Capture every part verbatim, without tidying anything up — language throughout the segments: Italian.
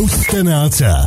Radio Stonata.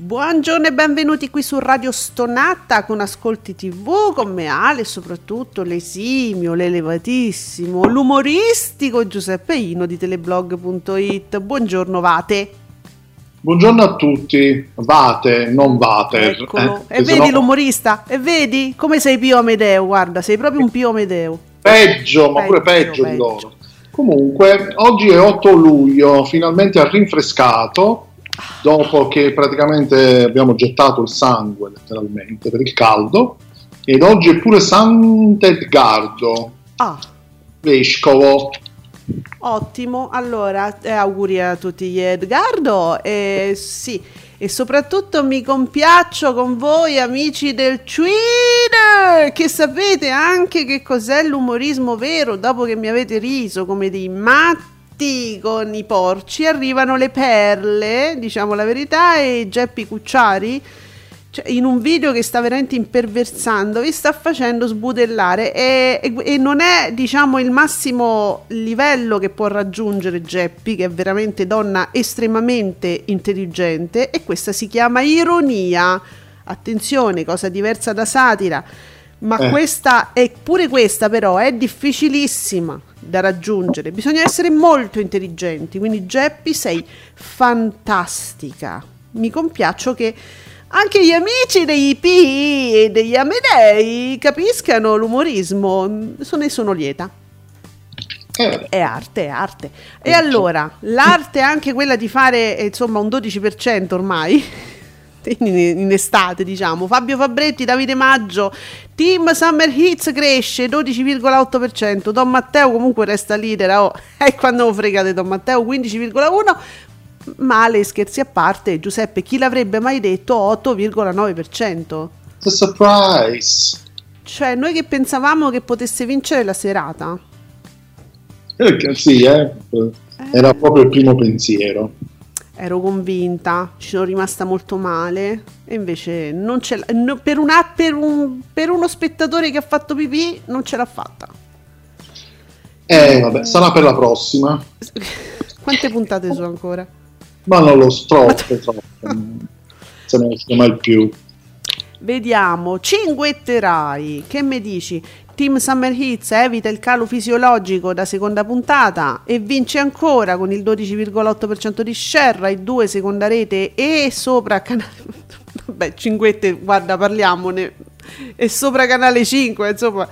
Buongiorno e benvenuti qui su Radio Stonata con Ascolti tivù, con me Ale, soprattutto l'esimio, l'elevatissimo, l'umoristico Giuseppe Ino di teleblog punto it. Buongiorno Vate. Buongiorno a tutti, Vate, non Vater. Eccolo. Eh, e vedi sennò... l'umorista, e vedi come sei Pio Amedeo, guarda, sei proprio un Pio Amedeo. Peggio, ma peggio, pure peggio, peggio di loro. Comunque, oggi è otto luglio, finalmente ha rinfrescato. Dopo che praticamente abbiamo gettato il sangue letteralmente per il caldo, ed oggi è pure Sant'Edgardo, ah. vescovo. Ottimo, allora eh, auguri a tutti gli Edgardo, eh, sì, e soprattutto mi compiaccio con voi amici del Twitter, che sapete anche che cos'è l'umorismo vero, dopo che mi avete riso come dei matti con i porci, arrivano le perle, diciamo la verità, e Geppi Cucciari, cioè, in un video che sta veramente imperversando, vi sta facendo sbudellare e, e, e non è, diciamo, il massimo livello che può raggiungere Geppi, che è veramente donna estremamente intelligente, e questa si chiama ironia, attenzione, cosa diversa da satira, ma eh. questa, e pure questa però è difficilissima da raggiungere, bisogna essere molto intelligenti, quindi Geppi sei fantastica, mi compiaccio che anche gli amici dei P e degli Amedei capiscano l'umorismo, ne sono lieta, eh. è arte, è arte, e allora l'arte è anche quella di fare insomma un dodici per cento ormai in estate, diciamo. Fabio Fabretti, Davide Maggio, Team Summer Hits cresce dodici virgola otto per cento, Don Matteo comunque resta leader, oh, e quando fregate Don Matteo quindici virgola uno per cento, male, scherzi a parte, Giuseppe, chi l'avrebbe mai detto, otto virgola nove per cento. The surprise. Cioè noi che pensavamo che potesse vincere la serata. Eh, sì, eh. Era eh. proprio il primo pensiero. Ero convinta, ci sono rimasta molto male e invece non ce l'ha, no, per, una, per, un, per uno spettatore che ha fatto pipì non ce l'ha fatta. Eh vabbè, sarà per la prossima. Quante puntate sono ancora? Ma non lo so, troppe, troppe. Se ne esce mai più. Vediamo, cinguetterai, che mi dici? Team Summer Hits evita il calo fisiologico da seconda puntata e vince ancora con il dodici virgola otto per cento di share, Rai due seconda rete e sopra Canale... Vabbè, cinguette, guarda, parliamone. E sopra Canale cinque, insomma...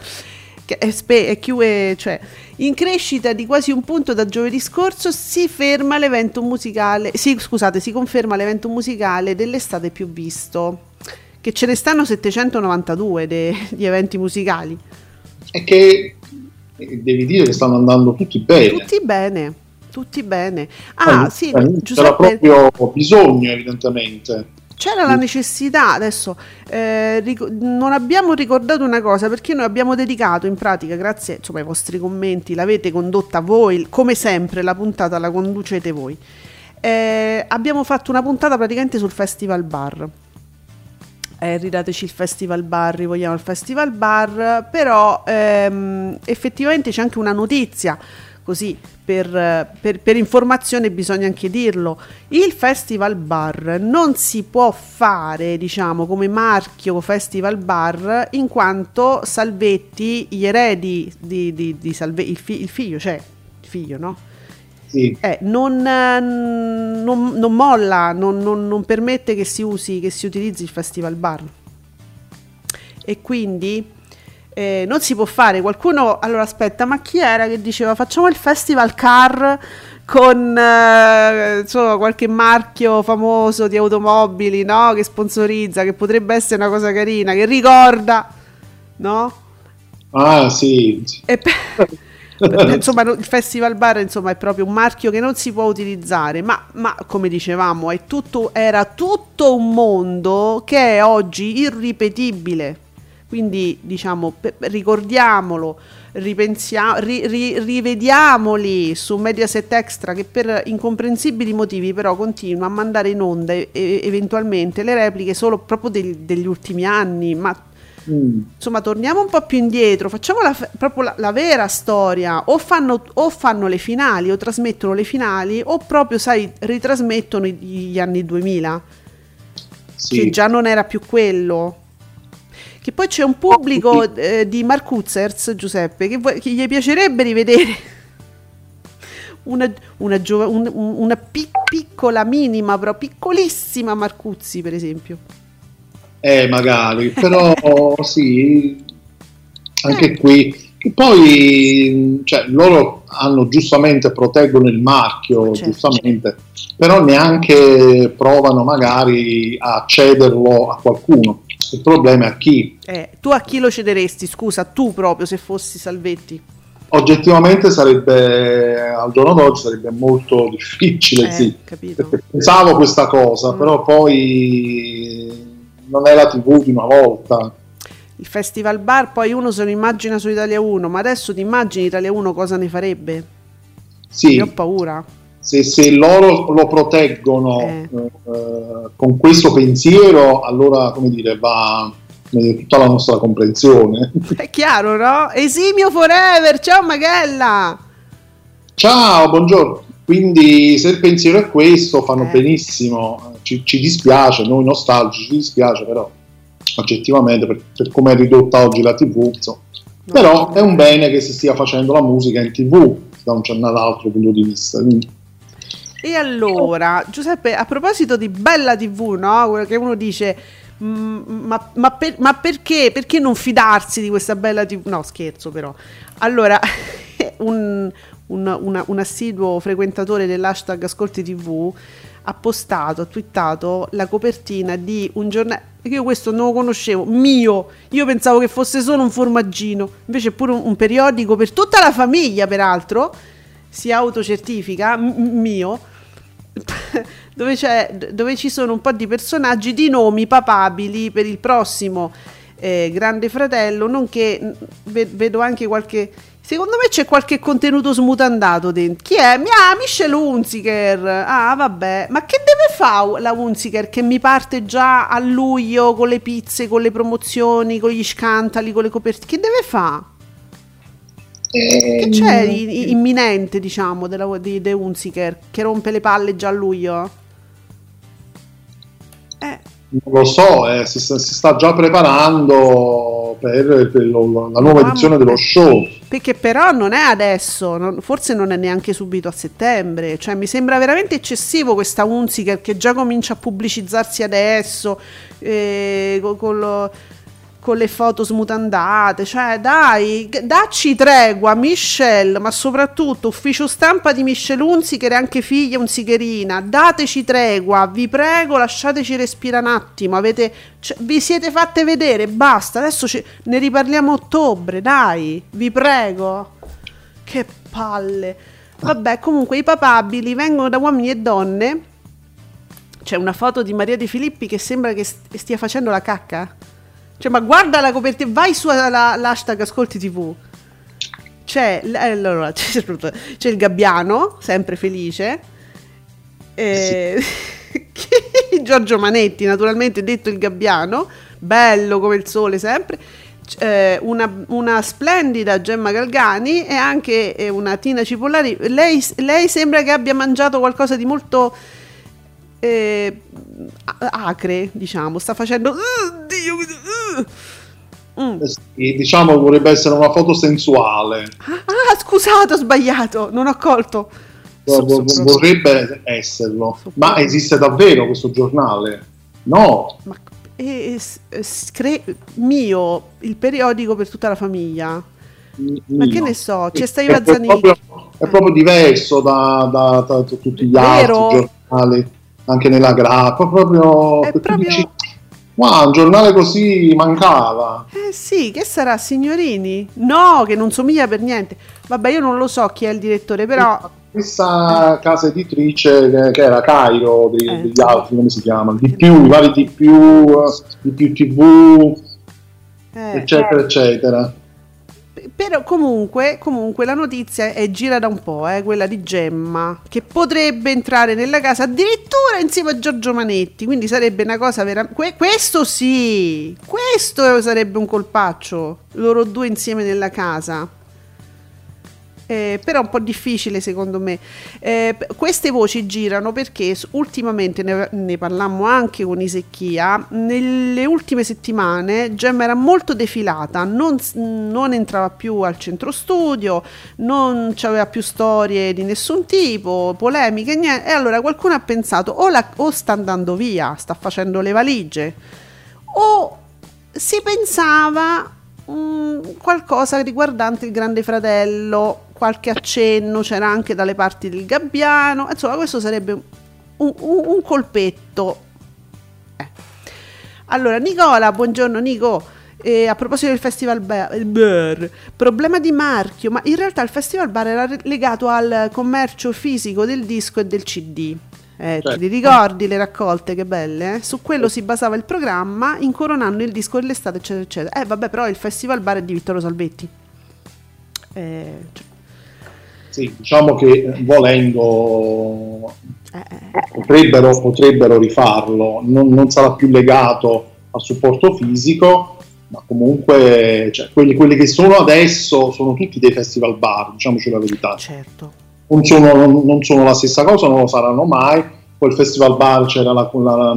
Che è spe- è chiue, cioè, in crescita di quasi un punto da giovedì scorso si ferma l'evento musicale... Sì, scusate, si conferma l'evento musicale dell'estate più visto. Che ce ne stanno settecentonovantadue de- di eventi musicali. È che devi dire che stanno andando tutti bene. Tutti bene, tutti bene. Ah, eh, sì, eh, Giuseppe, c'era proprio bisogno, evidentemente. C'era la necessità, adesso eh, ric- non abbiamo ricordato una cosa, perché noi abbiamo dedicato in pratica, grazie insomma, ai vostri commenti, l'avete condotta voi, come sempre la puntata la conducete voi. Eh, abbiamo fatto una puntata praticamente sul Festivalbar. Eh, ridateci il Festivalbar, rivogliamo il Festivalbar, però ehm, effettivamente c'è anche una notizia così per, per, per informazione bisogna anche dirlo, il Festivalbar non si può fare, diciamo, come marchio Festivalbar, in quanto Salvetti, gli eredi di, di, di Salvetti, il, fi, il figlio, cioè il figlio, no? Sì. Eh, non, non, non molla, non, non, non permette che si usi, che si utilizzi il Festivalbar, e quindi eh, non si può fare. Qualcuno, allora aspetta, ma chi era che diceva facciamo il Festival Car con eh, insomma, qualche marchio famoso di automobili, no, che sponsorizza, che potrebbe essere una cosa carina, che ricorda, no? Ah sì, e pe- insomma il Festivalbar, insomma, è proprio un marchio che non si può utilizzare, ma, ma come dicevamo è tutto, era tutto un mondo che è oggi irripetibile, quindi diciamo pe- ricordiamolo, ripensia- ri- ri- rivediamoli su Mediaset Extra, che per incomprensibili motivi però continua a mandare in onda e- e- eventualmente le repliche solo proprio de- degli ultimi anni, ma Mm. insomma torniamo un po' più indietro, facciamo la, proprio la, la vera storia, o fanno, o fanno le finali, o trasmettono le finali, o proprio, sai, ritrasmettono gli anni duemila, sì, che già non era più quello, che poi c'è un pubblico eh, di Marcuzzers, Giuseppe, che, che gli piacerebbe rivedere una, una, giova, un, una pic- piccola minima, però piccolissima Marcuzzi, per esempio. Eh, magari, però sì, anche qui, che poi cioè, loro hanno giustamente, proteggono il marchio, certo, giustamente, però neanche provano magari a cederlo a qualcuno, il problema è a chi. Eh, tu a chi lo cederesti, scusa, tu proprio, se fossi Salvetti? Oggettivamente sarebbe, al giorno d'oggi sarebbe molto difficile, eh, sì, capito. Perché pensavo questa cosa, mm. però poi... non è la tivù di una volta. Il Festivalbar poi uno se lo immagina su Italia uno, ma adesso ti immagini Italia uno cosa ne farebbe? Sì. Io ho paura. Se, se loro lo proteggono eh. Eh, con questo pensiero, allora, come dire, va eh, tutta la nostra comprensione. È chiaro, no? Esimio forever, ciao Magella! Ciao, buongiorno. Quindi se il pensiero è questo, fanno eh. benissimo. Ci, ci dispiace, noi nostalgici ci dispiace, però oggettivamente per, per come è ridotta oggi la tivù, insomma. No, però no, è un bene che si stia facendo la musica in tivù da un certo punto di vista, quindi. E allora Giuseppe, a proposito di bella tivù, no? Quello che uno dice mh, ma, ma, per, ma perché perché non fidarsi di questa bella tivù? No, scherzo, però allora un, un, una, un assiduo frequentatore dell'hashtag Ascolti tivù ha postato, ha twittato la copertina di un giornale che io questo non lo conoscevo, mio, io pensavo che fosse solo un formaggino, invece è pure un, un periodico per tutta la famiglia, peraltro si autocertifica m- mio dove, c'è, dove ci sono un po' di personaggi di nomi papabili per il prossimo eh, Grande Fratello, nonché ve- vedo anche qualche, secondo me c'è qualche contenuto smutandato dentro. Chi è? Ah, Michelle Hunziker. Ah, vabbè. Ma che deve fare la Hunziker che mi parte già a luglio con le pizze, con le promozioni, con gli scantali, con le copertine? Che deve fare? Eh, che c'è i- imminente, diciamo, della di, di Hunziker che rompe le palle già a luglio? Eh. Non lo so, eh, si, si sta già preparando per, per lo, la nuova edizione dello show, perché però non è adesso, non, forse non è neanche subito a settembre, cioè mi sembra veramente eccessivo questa Hunziker che già comincia a pubblicizzarsi adesso eh, con, con, lo, con le foto smutandate, cioè dai, dacci tregua Michelle, ma soprattutto ufficio stampa di Michelle Hunziker e anche figlia Hunzikerina, dateci tregua, vi prego, lasciateci respirare un attimo, avete, cioè, vi siete fatte vedere, basta, adesso ci, ne riparliamo a ottobre, dai, vi prego, che palle. Vabbè, comunque i papabili vengono da uomini e donne, c'è una foto di Maria De Filippi che sembra che stia facendo la cacca. Cioè, ma guarda la copertina, vai su la, l'hashtag Ascolti tivù. C'è, allora, c'è, c'è il gabbiano, sempre felice, eh, sì. Giorgio Manetti, naturalmente detto il gabbiano, bello come il sole sempre. eh, una, una splendida Gemma Galgani e anche eh, una Tina Cipollari. Lei, lei sembra che abbia mangiato qualcosa di molto eh, acre, diciamo, sta facendo uh, Dio, uh. Mm. Eh sì, diciamo vorrebbe essere una foto sensuale. Ah, ah scusate, ho sbagliato, non ho colto. Vorrebbe esserlo, ma esiste davvero questo giornale? No, ma è, è, è scre- mio il periodico per tutta la famiglia. Mio. Ma che ne so, c'è Staiva Zanicchi. È proprio diverso da, da, da, da tutti gli vero? Altri giornali, anche nella grappa. Proprio, è proprio... Dici, wow, un giornale così mancava. Eh sì, che sarà, Signorini? No, che non somiglia per niente. Vabbè, io non lo so chi è il direttore, però. Questa casa editrice che, che era Cairo degli, eh. degli altri, come si chiama? Di più, i vari di più, di più tivù, eh, eccetera, eh. eccetera. Però comunque, comunque la notizia è gira da un po', eh, quella di Gemma, che potrebbe entrare nella casa addirittura insieme a Giorgio Manetti, quindi sarebbe una cosa vera. Que- questo sì, questo sarebbe un colpaccio, loro due insieme nella casa. Eh, però è un po' difficile secondo me, eh, queste voci girano perché ultimamente ne, ne parlammo anche con Isecchia, nelle ultime settimane Gemma era molto defilata, non, non entrava più al centro studio, non c'aveva più storie di nessun tipo, polemiche, niente, e allora qualcuno ha pensato o, la, o sta andando via, sta facendo le valigie, o si pensava mh, qualcosa riguardante il Grande Fratello, qualche accenno c'era anche dalle parti del Gabbiano, insomma questo sarebbe un, un, un colpetto. Eh. Allora Nicola, buongiorno Nico, eh, a proposito del Festivalbar, problema di marchio, ma in realtà il Festivalbar era legato al commercio fisico del disco e del C D. Eh, certo. Ti ricordi le raccolte, che belle, eh? Su quello si basava il programma, incoronando il disco dell'estate, eccetera eccetera. Eh vabbè, però il Festivalbar è di Vittorio Salvetti. Eh, cioè. Sì, diciamo che volendo potrebbero, potrebbero rifarlo, non, non sarà più legato al supporto fisico, ma comunque cioè, quelli, quelli che sono adesso sono tutti dei festival bar, diciamoci la verità. Certo. Non sono, non, non sono la stessa cosa, non lo saranno mai. Poi il festival bar c'era la, la,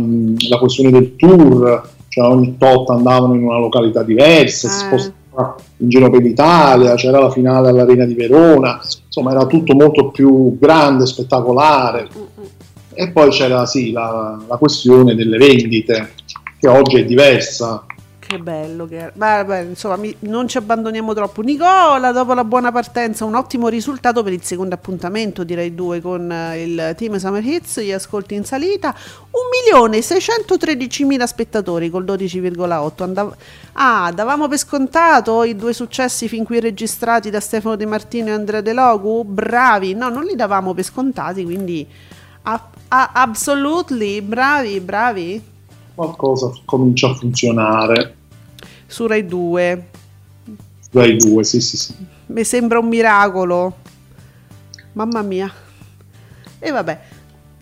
la questione del tour, cioè ogni tot andavano in una località diversa, eh. si spostavano in giro per l'Italia, c'era la finale all'Arena di Verona. Insomma era tutto molto più grande, spettacolare. Mm-mm. E poi c'era sì la, la questione delle vendite, che oggi è diversa. Che bello che... Beh, beh, insomma mi... non ci abbandoniamo troppo. Nicola, dopo la buona partenza un ottimo risultato per il secondo appuntamento di Rai due con il Team Summer Hits, gli ascolti in salita, un milione seicentotredicimila spettatori col dodici virgola otto. Andav- ah, davamo per scontato i due successi fin qui registrati da Stefano De Martino e Andrea Delogu? Bravi, no, non li davamo per scontati, quindi a- a- absolutely bravi, bravi. Qualcosa comincia a funzionare su Rai due. Rai due, sì, sì, sì. Mi sembra un miracolo. Mamma mia. E vabbè.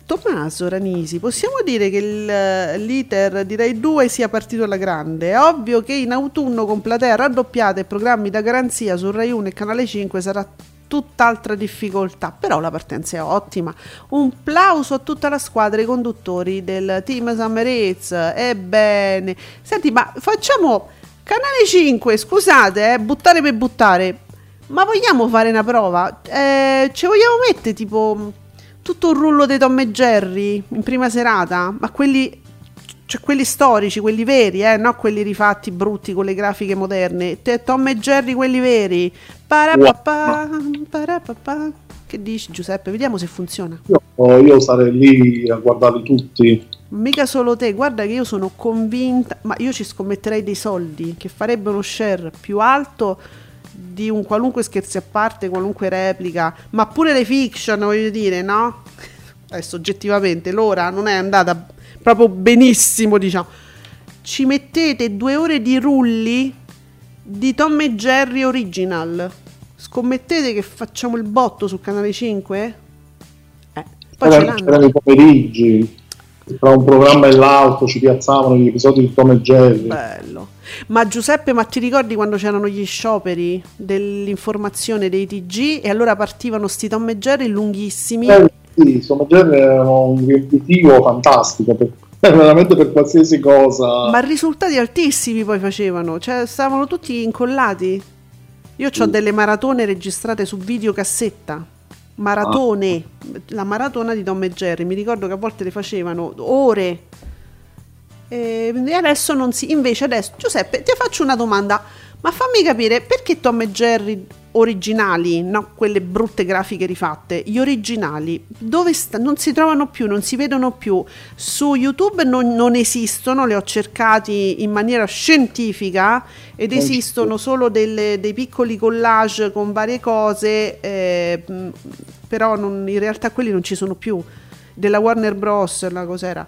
Tommaso Ranisi, possiamo dire che il, l'iter di Rai due sia partito alla grande? È ovvio che in autunno con platea raddoppiata e programmi da garanzia su Rai uno e Canale cinque sarà tutt'altra difficoltà, però la partenza è ottima. Un plauso a tutta la squadra e i conduttori del Team Summer Hits. Ebbene, senti, ma facciamo Canale cinque, scusate, eh, buttare per buttare, ma vogliamo fare una prova? Eh, ci vogliamo mettere tipo tutto un rullo dei Tom e Jerry in prima serata, ma quelli, cioè quelli storici, quelli veri, eh, no quelli rifatti brutti con le grafiche moderne. Te, Tom e Jerry quelli veri. Parapapà, parapapà. Che dici Giuseppe? Vediamo se funziona. Io, io sarei lì a guardarli tutti. Mica solo te, guarda che io sono convinta, ma io ci scommetterei dei soldi che farebbe uno share più alto di un qualunque scherzi a parte, qualunque replica, ma pure le fiction, voglio dire, no? Adesso oggettivamente l'ora non è andata proprio benissimo, diciamo. Ci mettete due ore di rulli di Tom e Jerry original, scommettete che facciamo il botto su Canale cinque? Eh, poi allora, ce l'hanno i pomeriggi tra un programma e l'altro, ci piazzavano gli episodi di Tom e Jerry. Bello. Ma Giuseppe, ma ti ricordi quando c'erano gli scioperi dell'informazione dei T G e allora partivano sti Tom e Jerry lunghissimi? Eh, sì, Tom e Jerry erano un riempitivo fantastico, per, veramente per qualsiasi cosa. Ma risultati altissimi poi facevano, cioè stavano tutti incollati. Io ho mm. delle maratone registrate su videocassetta. Maratone, ah. la maratona di Tom e Jerry, mi ricordo che a volte le facevano ore. E adesso non si, invece adesso Giuseppe ti faccio una domanda, ma fammi capire perché Tom e Jerry originali, no quelle brutte grafiche rifatte, gli originali dove sta, non si trovano più, non si vedono più su YouTube, non, non esistono, le ho cercati in maniera scientifica ed non esistono c'è. Solo delle, dei piccoli collage con varie cose, eh, però non, in realtà quelli non ci sono più, della Warner Bros, la cos'era?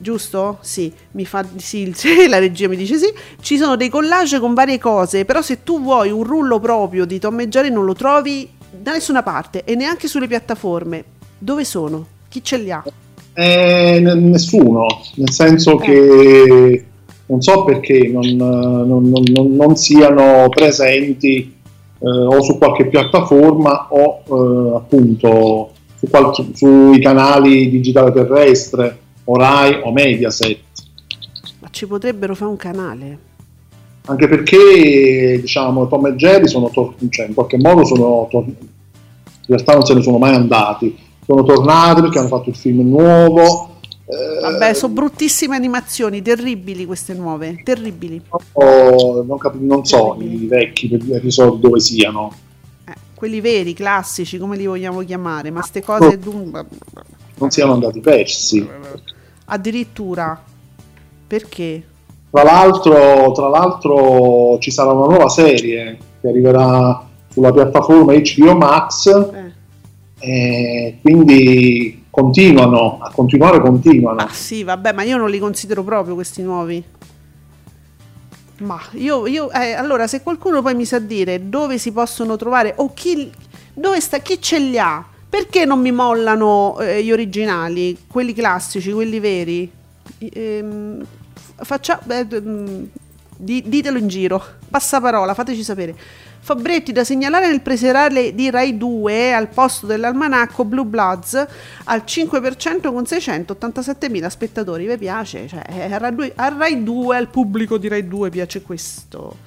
Giusto? Sì, mi fa sì, sì, la regia mi dice sì. Ci sono dei collage con varie cose, però se tu vuoi un rullo proprio di Tom e Jerry non lo trovi da nessuna parte e neanche sulle piattaforme. Dove sono? Chi ce li ha? Eh, n- nessuno, nel senso eh. che non so perché non, non, non, non siano presenti eh, o su qualche piattaforma o eh, appunto su qualche, sui canali digitale terrestre. O Rai o Mediaset. Ma ci potrebbero fare un canale? Anche perché, diciamo, Tom e Jerry sono tor- cioè, in qualche modo sono tor- in realtà non se ne sono mai andati. Sono tornati perché hanno fatto il film nuovo. Eh, Vabbè, sono bruttissime animazioni, terribili queste nuove, terribili. No, non, cap- non so terribili. I vecchi episodi dove siano. Eh, quelli veri, classici, come li vogliamo chiamare, ma ste cose dun- non siano andati persi. Addirittura perché? Tra l'altro, tra l'altro ci sarà una nuova serie che arriverà sulla piattaforma H B O Max eh. e quindi continuano a continuare continuano. Ah, sì, vabbè, ma io non li considero proprio questi nuovi. Ma io, io eh, allora se qualcuno poi mi sa dire dove si possono trovare o chi dove sta chi ce li ha? Perché non mi mollano eh, gli originali, quelli classici, quelli veri? Ehm, faccia, eh, di, ditelo in giro, passaparola, fateci sapere. Fabretti, da segnalare nel preserale di Rai due al posto dell'almanacco Blue Bloods al cinque per cento con seicentottantasettemila spettatori. Vi piace? Cioè, a Rai due, al pubblico di Rai due piace questo.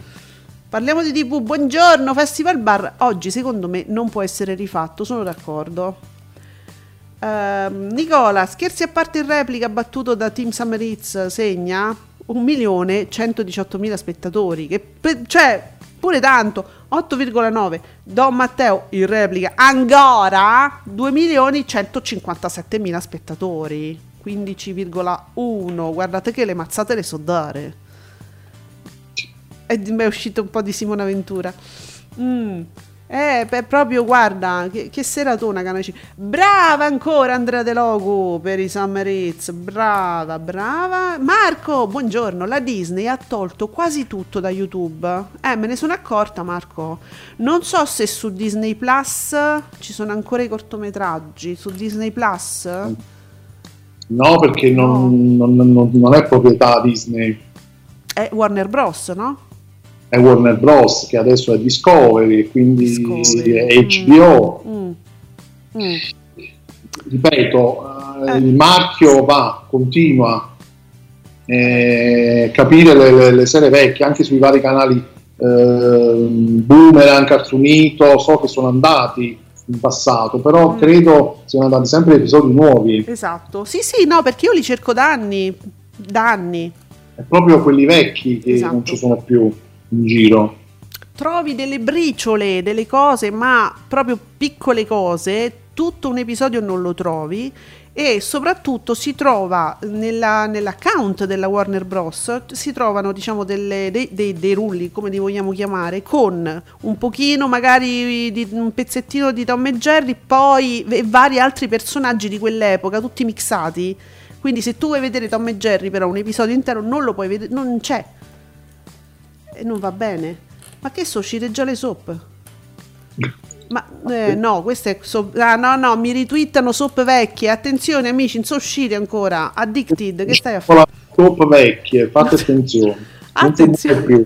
Parliamo di T V, buongiorno, Festivalbar, oggi secondo me non può essere rifatto, sono d'accordo. Uh, Nicola, scherzi a parte in replica, battuto da Team Summer Hits, segna un milione centodiciottomila spettatori, che pe- cioè pure tanto, otto virgola nove, Don Matteo in replica, ancora due milioni centocinquantasettemila spettatori, quindici virgola uno, guardate che le mazzate le so dare. È uscito un po' di Simona Ventura. Mm. Eh, beh, proprio, guarda, che, che seratona, canaci. Brava ancora Andrea Delogu per i Summer Hits. Brava, brava. Marco, buongiorno. La Disney ha tolto quasi tutto da YouTube. Eh, me ne sono accorta, Marco. Non so se su Disney Plus ci sono ancora i cortometraggi. Su Disney Plus? No, perché non, no. non, non, non è proprietà Disney. È Warner Bros, no? È Warner Bros che adesso è Discovery, quindi Discovery. È H B O. Mm. Mm. Mm. Ripeto, eh. il marchio va, continua. Eh, capire le, le, le serie vecchie anche sui vari canali eh, Boomerang, Cartoonito, so che sono andati in passato, però mm. credo siano andati sempre episodi nuovi. Esatto, sì sì, no, perché io li cerco da anni, da anni. È proprio quelli vecchi che esatto. non ci sono più in giro. Trovi delle briciole, delle cose, ma proprio piccole cose, tutto un episodio non lo trovi e soprattutto si trova nella, nell'account della Warner Bros, si trovano diciamo delle, dei, dei, dei rulli, come li vogliamo chiamare, con un pochino magari di, un pezzettino di Tom e Jerry, poi e vari altri personaggi di quell'epoca, tutti mixati. Quindi se tu vuoi vedere Tom e Jerry però un episodio intero non lo puoi vedere, non c'è. E non va bene. Ma che so, uscite già le soap? Ma eh, no, queste so- ah, no no, mi ritwittano soap vecchie. Attenzione amici, non so uscite ancora. Addicted, che stai a fare? Soap vecchie, fate attenzione. Attenzione.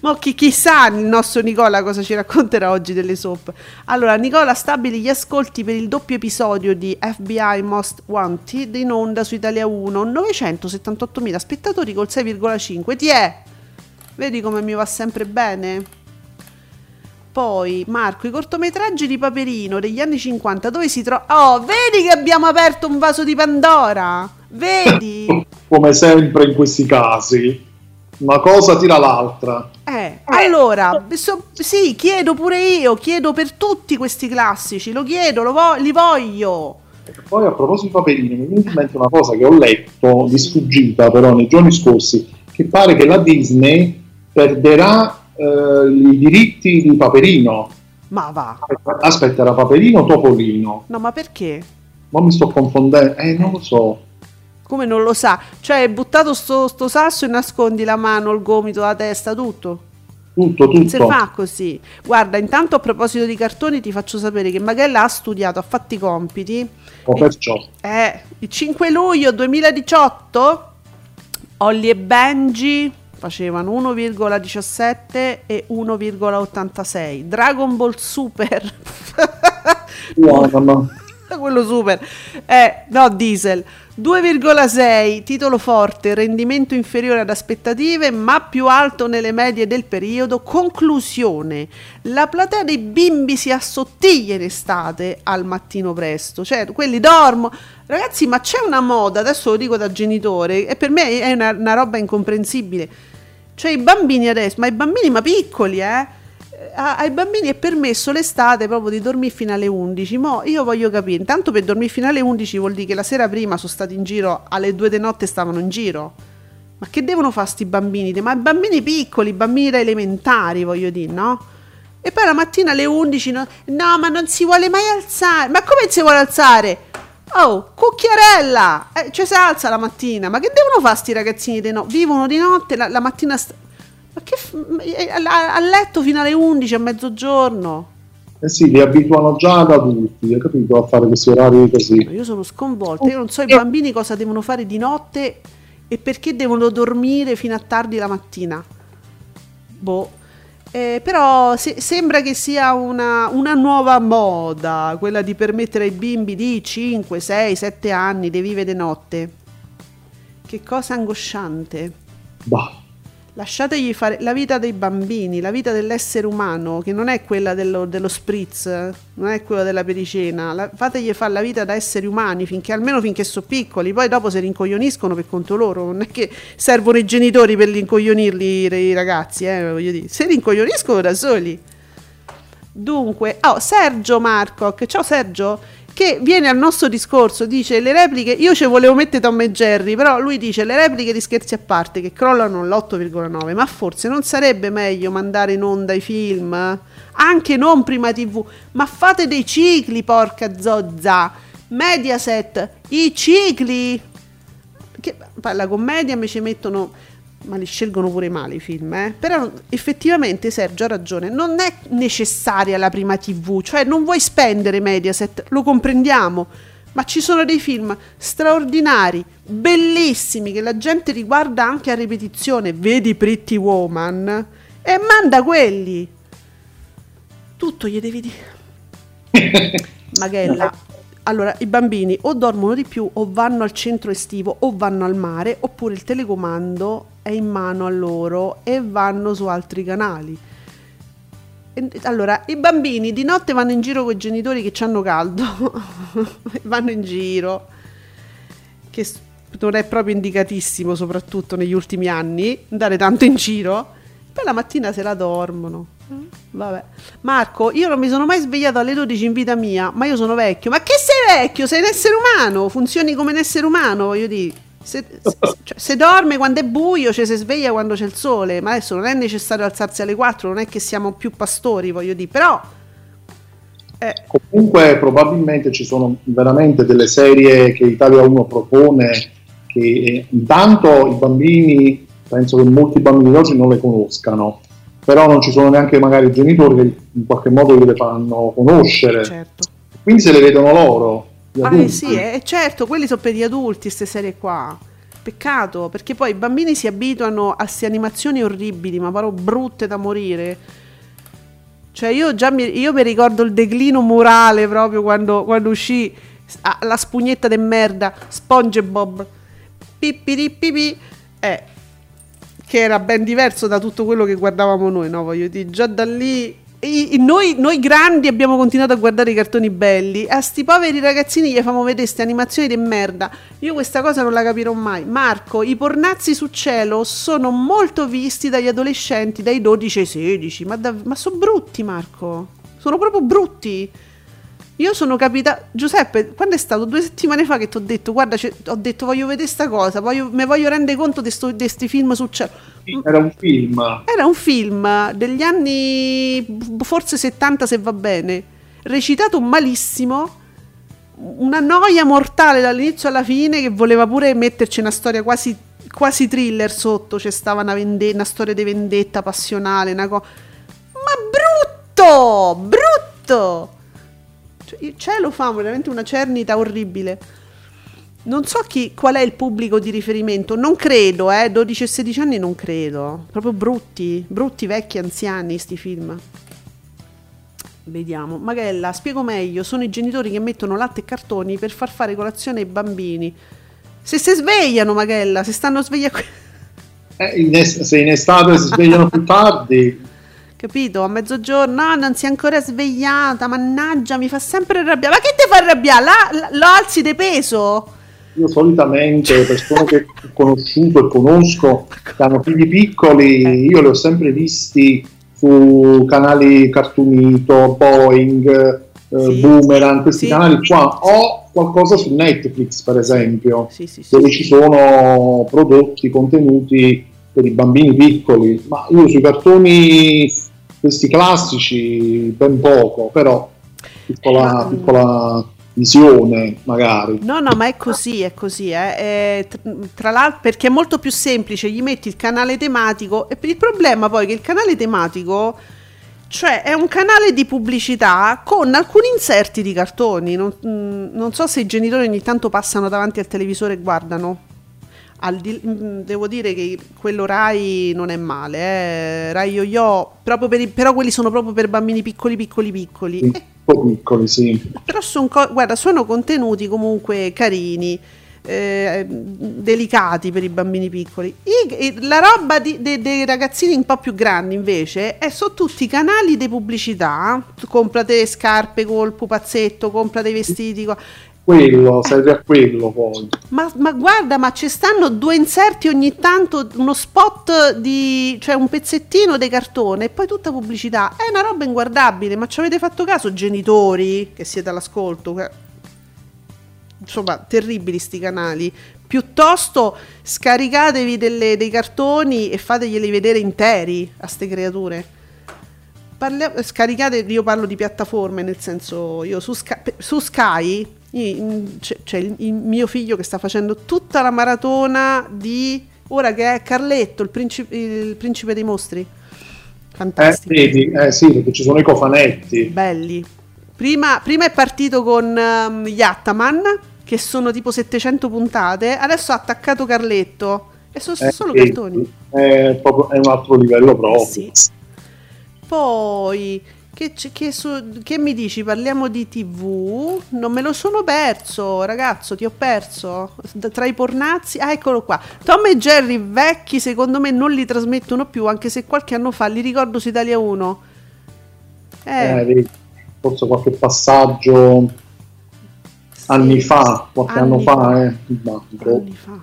Mo chi, chissà il nostro Nicola cosa ci racconterà oggi delle soap. Allora, Nicola stabili gli ascolti per il doppio episodio di F B I Most Wanted in onda su Italia uno, novecentosettantottomila spettatori col sei virgola cinque. Ti è? Vedi come mi va sempre bene? Poi Marco, i cortometraggi di Paperino degli anni cinquanta dove si trova... Oh, vedi che abbiamo aperto un vaso di Pandora, vedi? Come sempre in questi casi una cosa tira l'altra. Eh, allora, so, sì, chiedo pure io, chiedo per tutti questi classici, lo chiedo, lo vo- li voglio. E poi a proposito di Paperino, mi viene in mente una cosa che ho letto di sfuggita però nei giorni scorsi, che pare che la Disney perderà eh, i diritti di Paperino. Ma va. Aspetta, era Paperino o Topolino? No, ma perché? Ma mi sto confondendo, eh, non lo so. Come non lo sa? Cioè, è buttato sto, sto sasso e nascondi la mano, il gomito, la testa, tutto. Tutto, tutto. Se fa così. Guarda, intanto a proposito di cartoni ti faccio sapere che Magella ha studiato, ha fatto i compiti. Oh, perciò. Eh, il cinque luglio duemiladiciotto Ollie e Benji facevano uno virgola diciassette e uno virgola ottantasei. Dragon Ball Super. Buono. Quello super, eh, no, Diesel due virgola sei, titolo forte, rendimento inferiore ad aspettative ma più alto nelle medie del periodo. Conclusione: la platea dei bimbi si assottiglia in estate al mattino presto, cioè quelli dormono, ragazzi, ma c'è una moda, adesso lo dico da genitore e per me è una, una roba incomprensibile, cioè i bambini adesso, ma i bambini ma piccoli eh A, ai bambini è permesso l'estate proprio di dormire fino alle undici. Mo io voglio capire, intanto per dormire fino alle undici vuol dire che la sera prima sono stati in giro, alle due di notte stavano in giro, ma che devono fare sti bambini? Ma bambini piccoli, bambini da elementari, voglio dire, no? E poi la mattina alle undici no, no, ma non si vuole mai alzare. Ma come si vuole alzare? Oh, cucchiarella, eh, cioè si alza la mattina, ma che devono fare sti ragazzini di no? Vivono di notte, la, la mattina... St- Ma che f- a letto fino alle undici, a mezzogiorno? Eh sì, li abituano già ad adulti, hai capito, a fare questi orari così. Io sono sconvolta, io non so i bambini cosa devono fare di notte e perché devono dormire fino a tardi la mattina. Boh, eh, però se- sembra che sia una, una nuova moda, quella di permettere ai bimbi di cinque, sei, sette anni di vivere di notte. Che cosa angosciante. Bah. Lasciategli fare la vita dei bambini, la vita dell'essere umano, che non è quella dello, dello spritz, non è quella della pericena, la, fategli fare la vita da esseri umani, finché, almeno finché sono piccoli, poi dopo si rincoglioniscono per conto loro, non è che servono i genitori per rincoglionirli i, i ragazzi, eh, voglio dire, se rincoglioniscono da soli. Dunque, oh, Sergio Marco, che, ciao Sergio, che viene al nostro discorso, dice le repliche, io ce volevo mettere Tom e Jerry, però lui dice le repliche di Scherzi a parte che crollano l'otto virgola nove, ma forse non sarebbe meglio mandare in onda i film, anche non prima tv, ma fate dei cicli, porca zozza, Mediaset, i cicli, che la commedia invece mettono, ma li scelgono pure male i film, eh? Però effettivamente Sergio ha ragione, non è necessaria la prima tv, cioè non vuoi spendere Mediaset, lo comprendiamo, ma ci sono dei film straordinari, bellissimi, che la gente riguarda anche a ripetizione, vedi Pretty Woman, e manda quelli, tutto gli devi dire. Magella. Allora, i bambini o dormono di più o vanno al centro estivo o vanno al mare, oppure il telecomando è in mano a loro e vanno su altri canali. E, allora, i bambini di notte vanno in giro con i genitori che hanno caldo, vanno in giro, che non è proprio indicatissimo, soprattutto negli ultimi anni, andare tanto in giro, poi la mattina se la dormono. Vabbè. Marco, io non mi sono mai svegliato alle dodici in vita mia, ma io sono vecchio. Ma che sei vecchio? Sei un essere umano, funzioni come un essere umano, voglio dire, se, se, cioè, se dorme quando è buio, cioè se sveglia quando c'è il sole, ma adesso non è necessario alzarsi alle quattro, non è che siamo più pastori, voglio dire, però eh. Comunque probabilmente ci sono veramente delle serie che Italia uno propone che eh, intanto i bambini, penso che molti bambini oggi non le conoscano, però non ci sono neanche magari i genitori che in qualche modo le fanno conoscere, certo. Quindi se le vedono loro, gli ah, adulti. Eh sì, eh, certo, quelli sono per gli adulti, queste serie qua. Peccato, perché poi i bambini si abituano a ste animazioni orribili, ma però brutte da morire. Cioè io già mi, io mi ricordo il declino morale proprio quando, quando uscì ah, la spugnetta de merda, SpongeBob, pipiripipi, eh, che era ben diverso da tutto quello che guardavamo noi, no? Voglio dire, già da lì... I, noi, noi grandi abbiamo continuato a guardare i cartoni belli, a sti poveri ragazzini gli famo vedere ste animazioni di merda. Io questa cosa non la capirò mai. Marco, i pornazzi su Cielo sono molto visti dagli adolescenti dai dodici ai sedici, ma, da, ma sono brutti, Marco, sono proprio brutti. Io sono capita... Giuseppe, quando è stato? Due settimane fa che ti ho detto, guarda, c- ho detto voglio vedere sta cosa, voglio, mi voglio rendere conto di questi film su Cielo. Era un film. Era un film degli anni forse settanta se va bene, recitato malissimo, una noia mortale dall'inizio alla fine, che voleva pure metterci una storia quasi, quasi thriller sotto, c'è stava una, vende- una storia di vendetta passionale, una cosa... Ma brutto! Brutto! Il Cielo fa veramente una cernita orribile. Non so chi, qual è il pubblico di riferimento, non credo, eh, dodici e sedici anni non credo, proprio brutti, brutti vecchi anziani sti film. Vediamo, Magella, spiego meglio, sono i genitori che mettono latte e cartoni per far fare colazione ai bambini. Se si svegliano, Magella, se stanno svegliando... Eh, in est- se in estate si svegliano più tardi... Capito? A mezzogiorno, no, non si è ancora svegliata, mannaggia, mi fa sempre arrabbiare. Ma che ti fa arrabbiare? La, la, lo alzi di peso? Io solitamente le persone che ho conosciuto e conosco che hanno figli piccoli, eh. io li ho sempre visti su canali Cartoonito, Boeing, sì, eh, Boomerang, questi sì. canali qua, o qualcosa su Netflix per esempio, sì, sì, sì, dove sì. ci sono prodotti, contenuti per i bambini piccoli, ma io sui cartoni... Questi classici ben poco, però piccola, piccola visione magari. No, no, ma è così, è così. Eh. È, tra l'altro, perché è molto più semplice, gli metti il canale tematico e per il problema poi che il canale tematico, cioè è un canale di pubblicità con alcuni inserti di cartoni. Non, non so se i genitori ogni tanto passano davanti al televisore e guardano. Al di, devo dire che quello Rai non è male, eh. Rai Yo-Yo, proprio per, però quelli sono proprio per bambini piccoli, piccoli, piccoli. Un po' piccoli, sì. Però son, guarda, sono contenuti comunque carini, eh, delicati per i bambini piccoli. E, e la roba di, de, dei ragazzini un po' più grandi invece è su tutti i canali di pubblicità. Tu comprate scarpe col pupazzetto, comprate i vestiti... Co- Quello, serve a quello poi. Ma, ma guarda, ma ci stanno due inserti ogni tanto, uno spot di, cioè un pezzettino di cartone e poi tutta pubblicità. È una roba inguardabile, ma ci avete fatto caso, genitori che siete all'ascolto? Insomma, terribili sti canali. Piuttosto scaricatevi delle, dei cartoni e fateglieli vedere interi a ste creature. Parla- scaricate, io parlo di piattaforme, nel senso, io su, Sky, su Sky c'è, c'è il, il mio figlio che sta facendo tutta la maratona di ora che è Carletto, il principe, il principe dei mostri. Fantastico. Eh, vedi, eh sì, perché ci sono i cofanetti. Belli. Prima, prima è partito con um, gli Ataman, che sono tipo settecento puntate, adesso ha attaccato Carletto e sono eh, solo vedi, cartoni. È, proprio, è un altro livello proprio. Sì. Poi... Che, che, su, che mi dici? Parliamo di tivù? Non me lo sono perso, ragazzo, ti ho perso. Da, tra i pornazzi, ah, eccolo qua. Tom e Jerry vecchi, secondo me, non li trasmettono più, anche se qualche anno fa li ricordo su Italia uno. Eh, eh vedi, forse qualche passaggio sì, anni fa, qualche anni anno fa, fa eh. No, anni fa.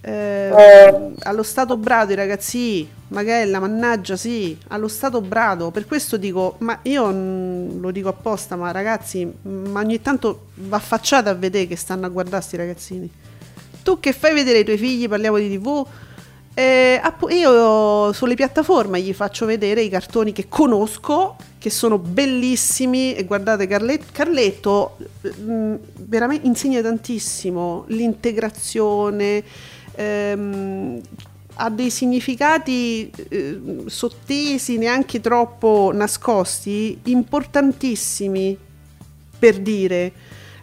Eh, eh. Allo stato brado i ragazzi, Magella, mannaggia, sì, allo stato brado. Per questo dico, ma io n- lo dico apposta, ma ragazzi, ma ogni tanto va facciata a vedere che stanno a guardare sti ragazzini. Tu che fai vedere ai tuoi figli, parliamo di tivù, eh, app- io sulle piattaforme gli faccio vedere i cartoni che conosco, che sono bellissimi, e guardate Carlet- Carletto mh, veramente insegna tantissimo l'integrazione. Ehm, ha dei significati eh, sottesi, neanche troppo nascosti, importantissimi, per dire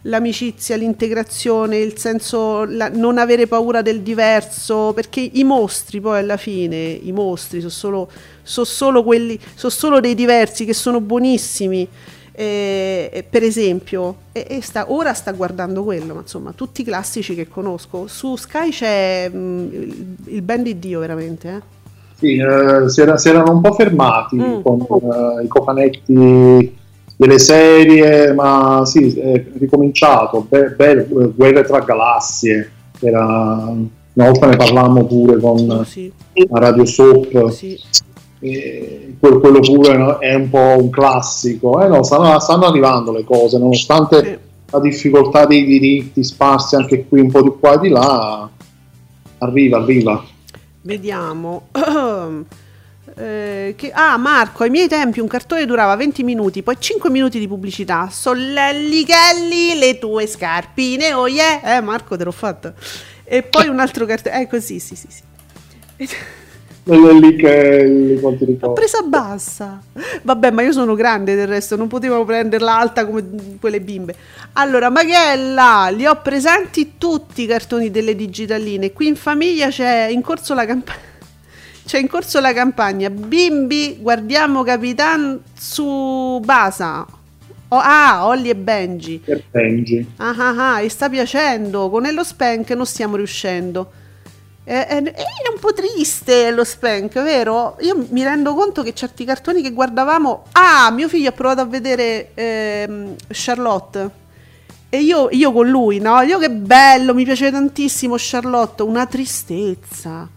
l'amicizia, l'integrazione, il senso, la, non avere paura del diverso, perché i mostri poi alla fine, i mostri sono solo, sono solo quelli, sono solo dei diversi che sono buonissimi, eh, per esempio, e, e sta, ora sta guardando quello, ma insomma tutti i classici che conosco. Su Sky c'è mh, il, il ben di Dio veramente, eh? Sì, eh, si, era, si erano un po' fermati mm. con eh, i cofanetti delle serie, ma sì, è ricominciato. Be- be- Guerre tra galassie, era... una volta ne parlavamo pure con sì. la Radio Soap, sì. e quello pure è un po' un classico. Eh no, stanno, stanno arrivando le cose, nonostante sì. la difficoltà dei diritti sparsi anche qui un po' di qua e di là, arriva, arriva. Vediamo... Eh, che, ah Marco, ai miei tempi un cartone durava venti minuti, poi cinque minuti di pubblicità. Sollelli Kelly, le tue scarpine, oh yeah. Eh Marco, te l'ho fatto. E poi un altro cartone, eh così, sì sì sì. Sollelli Kelly, quanti ricordi. L'ho presa bassa. Vabbè, ma io sono grande del resto, non potevo prenderla alta come quelle bimbe. Allora Magella, li ho presenti tutti i cartoni delle digitaline. Qui in famiglia c'è in corso la campagna C'è in corso la campagna. Bimbi, guardiamo Capitan Tsubasa. Oh, ah, Ollie e Benji. E Benji. Ah ah ah, e sta piacendo. Con Ello Spank non stiamo riuscendo. È, è, è un po' triste Ello Spank, vero? Io mi rendo conto che certi cartoni che guardavamo... Ah, mio figlio ha provato a vedere ehm, Charlotte. E io, io con lui, no? Io che bello, mi piace tantissimo Charlotte. Una tristezza.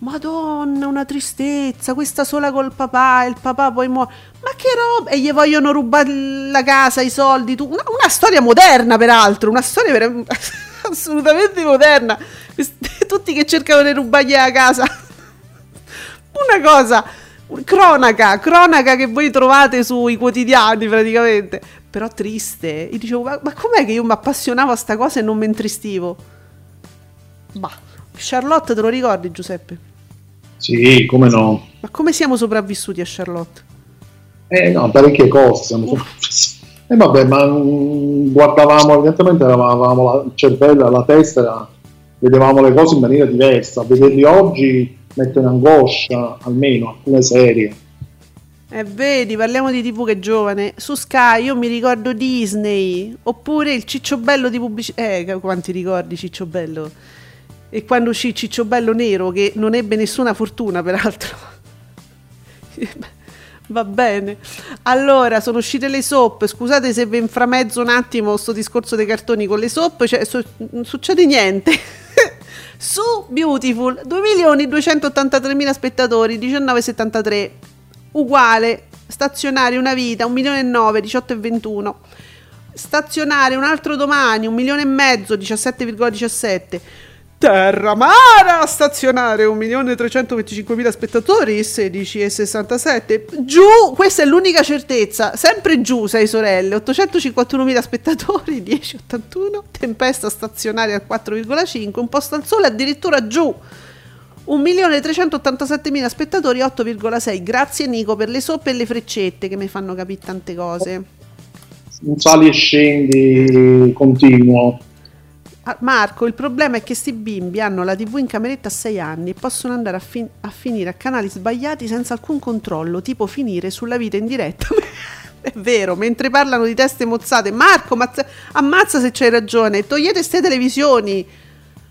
Madonna, una tristezza, questa sola col papà, il papà poi muore, ma che roba, e gli vogliono rubare la casa, i soldi, tu... una, una storia moderna peraltro, una storia vera... assolutamente moderna, tutti che cercavano di rubargli la casa, una cosa, cronaca, cronaca che voi trovate sui quotidiani praticamente, però triste, io dicevo, ma, ma com'è che io mi appassionavo a sta cosa e non mi intristivo, bah. Charlotte te lo ricordi, Giuseppe? Sì, come no. Ma come siamo sopravvissuti a Charlotte? Eh no, parecchie cose siamo sopravvissuti. E eh, vabbè, ma mh, guardavamo, evidentemente avevamo la cervella, la testa, la, vedevamo le cose in maniera diversa. Vederli oggi mette in angoscia, almeno alcune serie. Eh vedi, parliamo di tivù che è giovane. Su Sky io mi ricordo Disney, oppure il Cicciobello di pubblicità. Eh, quanti ricordi Cicciobello? E quando uscì Cicciobello Nero, che non ebbe nessuna fortuna peraltro. Va bene. Allora, sono uscite le soap. Scusate se vi inframezzo un attimo sto discorso dei cartoni con le soap, cioè, so, non succede niente. Su Beautiful, due milioni duecentottantatremila spettatori, diciannove virgola settantatré. Uguale, stazionari una vita, un milione e nove, diciotto virgola ventuno. Stazionare un altro domani, un milione e mezzo, diciassette virgola diciassette. Terra amara, stazionare un milione trecentoventicinquemila spettatori, sedici virgola sessantasette. Giù, questa è l'unica certezza, sempre giù. Sei sorelle, ottocentocinquantunomila spettatori, dieci virgola ottantuno. Tempesta stazionare al quattro virgola cinque. Un posto al sole addirittura giù, un milione trecentottantasettemila spettatori, otto virgola sei. Grazie Nico per le soppe e le freccette che mi fanno capire tante cose. Un sali e scendi continuo. Marco, il problema è che sti bimbi hanno la tivù in cameretta a sei anni e possono andare a, fin- a finire a canali sbagliati senza alcun controllo, tipo finire sulla vita in diretta. È vero, mentre parlano di teste mozzate. Marco, mazza- ammazza se c'hai ragione, togliete ste televisioni,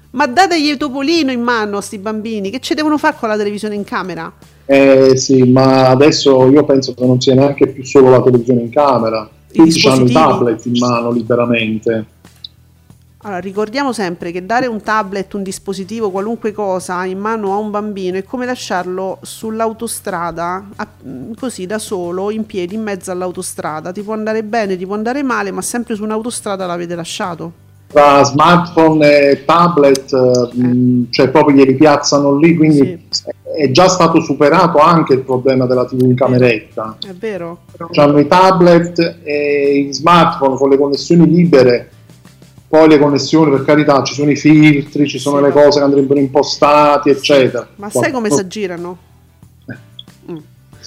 ma dategli il topolino in mano a sti bambini, che ci devono fare con la televisione in camera? Eh sì, ma adesso io penso che non sia neanche più solo la televisione in camera, tutti hanno i tablet in mano liberamente. Allora, ricordiamo sempre che dare un tablet, un dispositivo, qualunque cosa in mano a un bambino è come lasciarlo sull'autostrada, a, così da solo, in piedi, in mezzo all'autostrada. Ti può andare bene, ti può andare male, ma sempre su un'autostrada l'avete lasciato. Tra smartphone e tablet, eh. mh, cioè proprio gli ripiazzano lì, quindi sì. È già stato superato anche il problema della tivù in cameretta. È vero. C'hanno i tablet e gli smartphone con le connessioni libere. Poi le connessioni, per carità, ci sono i filtri, ci sono sì, le cose che andrebbero impostati, eccetera. Ma sai come si aggirano? Eh. Mm.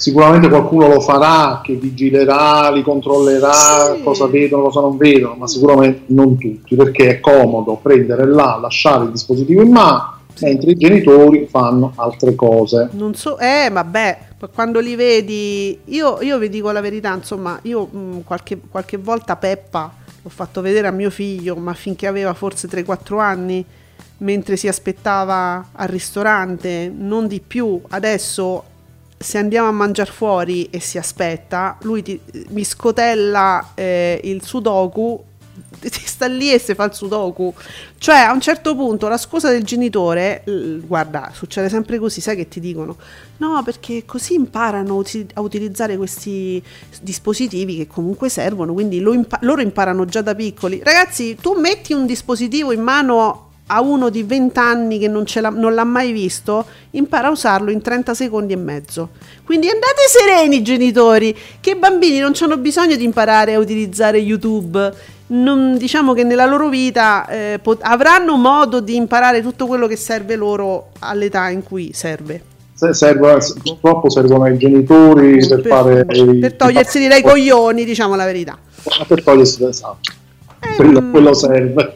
sicuramente qualcuno lo farà, che vigilerà, li controllerà, sì, cosa vedono, cosa non vedono, ma sicuramente non tutti, perché è comodo prendere là, lasciare il dispositivo in mano, mentre i genitori fanno altre cose. Non so, eh, vabbè, quando li vedi, io, io vi dico la verità, insomma, io mh, qualche, qualche volta Peppa l'ho fatto vedere a mio figlio, ma finché aveva forse tre quattro anni, mentre si aspettava al ristorante, non di più. Adesso, se andiamo a mangiare fuori e si aspetta, lui ti, mi scotella eh, il sudoku, si sta lì e si fa il sudoku. Cioè, a un certo punto la scusa del genitore, guarda, succede sempre così, sai che ti dicono? No, perché così imparano a utilizzare questi dispositivi che comunque servono, quindi lo impa- loro imparano già da piccoli. Ragazzi, tu metti un dispositivo in mano a uno di venti anni che non, ce l'ha, non l'ha mai visto, impara a usarlo in trenta secondi e mezzo. Quindi andate sereni, genitori, che i bambini non hanno bisogno di imparare a utilizzare YouTube. Non, diciamo che nella loro vita eh, pot- avranno modo di imparare tutto quello che serve loro all'età in cui serve. Se servono, purtroppo servono ai genitori per, per, fare per togliersi i... dai coglioni, diciamo la verità. Per togliersi, esatto. Eh, quello, quello serve.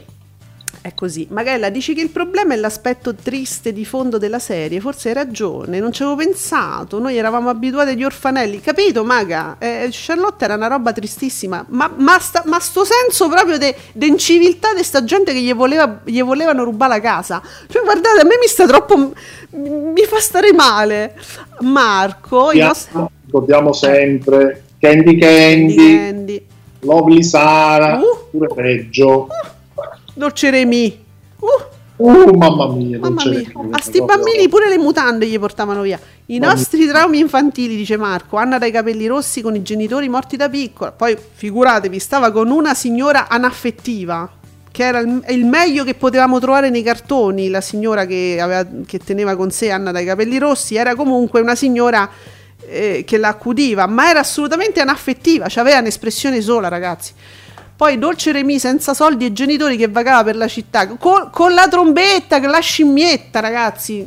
È così. Magella, dici che il problema è l'aspetto triste di fondo della serie, forse hai ragione, non ci avevo pensato, noi eravamo abituati agli orfanelli, capito Maga? Eh, Charlotte era una roba tristissima, ma, ma, sta, ma sto senso proprio de, de inciviltà di sta gente che gli, voleva, gli volevano rubare la casa, cioè guardate, a me mi sta troppo, mi, mi fa stare male. Marco, yeah, nostri... ricordiamo sempre Candy Candy, Candy, Candy. Lovely Sara, uh, pure peggio. Uh. Dolce Remi, uh, uh, mamma mia, mamma mia. A sti bambini pure le mutande gli portavano via. I mamma nostri mia. Traumi infantili, dice Marco. Anna dai capelli rossi con i genitori morti da piccola. Poi figuratevi, stava con una signora anaffettiva, che era il, il meglio che potevamo trovare nei cartoni. La signora che, aveva, che teneva con sé Anna dai capelli rossi era comunque una signora eh, che la accudiva, ma era assolutamente anaffettiva, c'aveva un'espressione sola, ragazzi. Poi Dolce Remi senza soldi e genitori che vagava per la città con, con la trombetta, con la scimmietta, ragazzi.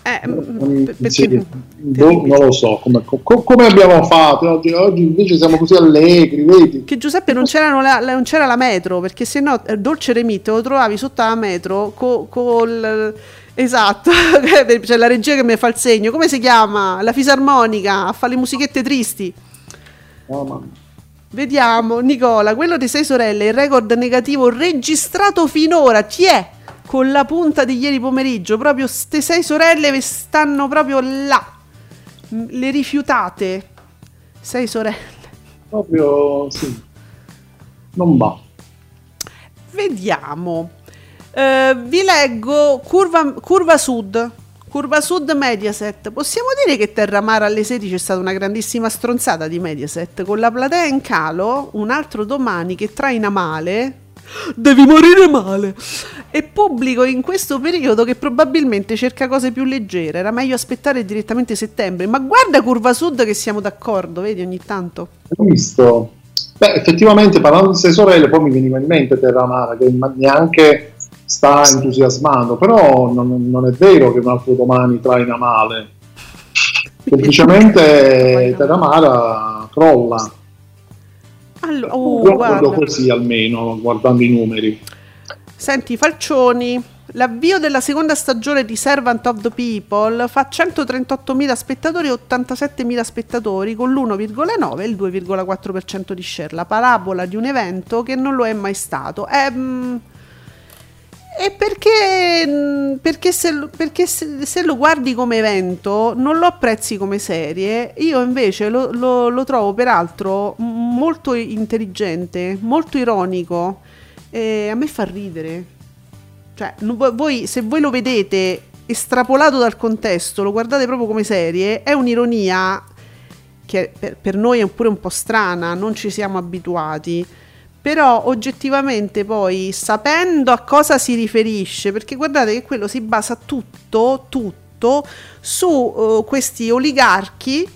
Eh, perché... sì, boh, non lo so come, come abbiamo fatto oggi, oggi invece siamo così allegri, vedi? Che Giuseppe non, c'erano la, la, non c'era la metro, perché se no Dolce Remi te lo trovavi sotto la metro col... col esatto, c'è la regia che mi fa il segno, come si chiama? La fisarmonica, a fare le musichette tristi. Oh, mamma. Vediamo, Nicola, quello di Sei sorelle, il record negativo registrato finora, chi è? Con la punta di ieri pomeriggio, proprio ste Sei sorelle stanno proprio là, le rifiutate, Sei sorelle. Proprio, sì, non va. Vediamo, eh, vi leggo Curva, Curva Sud. Curva Sud Mediaset, possiamo dire che Terra amara alle sedici è stata una grandissima stronzata di Mediaset, con la platea in calo, Un altro domani che traina male, devi morire male, e pubblico in questo periodo che probabilmente cerca cose più leggere, era meglio aspettare direttamente settembre, ma guarda Curva Sud che siamo d'accordo, vedi ogni tanto. Ho visto, beh effettivamente parlando di Sei sorelle poi mi veniva in mente Terra amara, che neanche... sta entusiasmando, però non, non è vero che Un altro domani traina male, semplicemente Terra amara crolla. Allora, oh, guarda. Così almeno guardando i numeri. Senti Falcioni, l'avvio della seconda stagione di Servant of the People fa centotrentottomila spettatori e ottantasettemila spettatori con l'uno virgola nove e il due virgola quattro per cento di share, la parabola di un evento che non lo è mai stato. È mh, E perché, perché, se, perché se, se lo guardi come evento non lo apprezzi come serie, io invece lo, lo, lo trovo peraltro molto intelligente, molto ironico, e a me fa ridere, cioè voi, se voi lo vedete estrapolato dal contesto, lo guardate proprio come serie, è un'ironia che per, per noi è pure un po' strana, non ci siamo abituati. Però oggettivamente poi, sapendo a cosa si riferisce, perché guardate che quello si basa tutto, tutto, su uh, questi oligarchi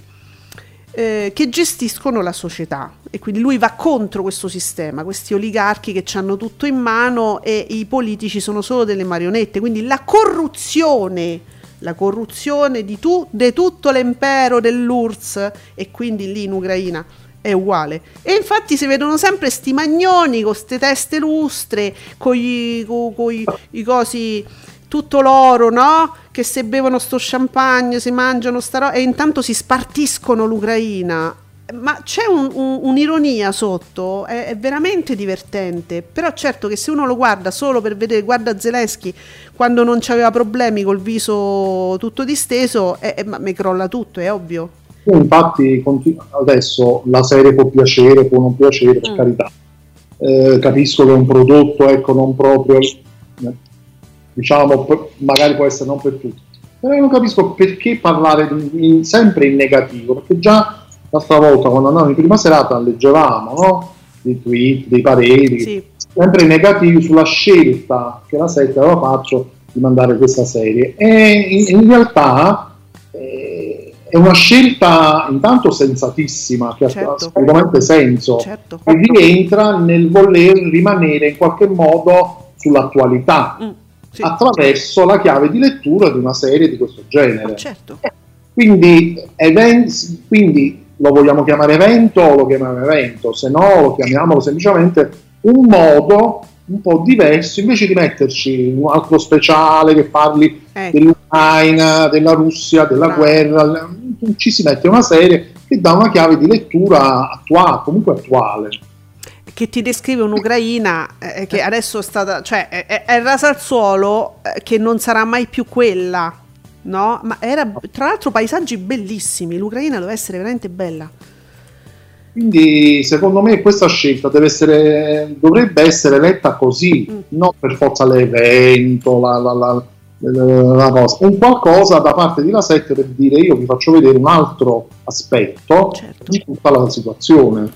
eh, che gestiscono la società. E quindi lui va contro questo sistema, questi oligarchi che hanno tutto in mano e i politici sono solo delle marionette. Quindi la corruzione la corruzione di tu, de tutto l'impero dell'U R S S, e quindi lì in Ucraina è uguale. E infatti si vedono sempre sti magnoni con ste teste lustre, con i cosi, tutto l'oro, no? Che se bevono sto champagne, si mangiano sta roba e intanto si spartiscono l'Ucraina. Ma c'è un, un, un'ironia sotto, è, è veramente divertente. Però certo che se uno lo guarda solo per vedere, guarda Zelensky quando non c'aveva problemi col viso tutto disteso, è, è, ma mi crolla tutto, è ovvio. Infatti continu- adesso la serie può piacere, può non piacere, per mm. carità, eh, capisco che è un prodotto, ecco, non proprio, diciamo, magari può essere non per tutti, però io non capisco perché parlare in, in, sempre in negativo, perché già l'altra volta quando andavamo in prima serata leggevamo, no? Dei tweet, dei pareri, sì, sempre negativi sulla scelta che la sette aveva fatto di mandare questa serie, e in, in realtà eh, è una scelta intanto sensatissima, che certo, ha assolutamente senso, certo, e rientra nel voler rimanere in qualche modo sull'attualità, mm, sì, attraverso, sì, la chiave di lettura di una serie di questo genere. Ah, certo. Quindi, event, quindi lo vogliamo chiamare evento o lo chiamiamo evento, se no lo chiamiamolo semplicemente un modo un po' diverso, invece di metterci un altro speciale che parli, ecco, dell'Ucraina, della Russia, della, no, guerra, ci si mette una serie che dà una chiave di lettura attuale, comunque attuale, che ti descrive un'Ucraina eh, che adesso è stata, cioè è, è rasa al suolo, eh, che non sarà mai più quella, no? Ma era, tra l'altro, paesaggi bellissimi, l'Ucraina deve essere veramente bella. Quindi secondo me questa scelta deve essere, dovrebbe essere letta così, mm. non per forza l'evento, la, la, la, la cosa, un qualcosa da parte di La Sette per dire: io vi faccio vedere un altro aspetto, certo, di tutta la situazione.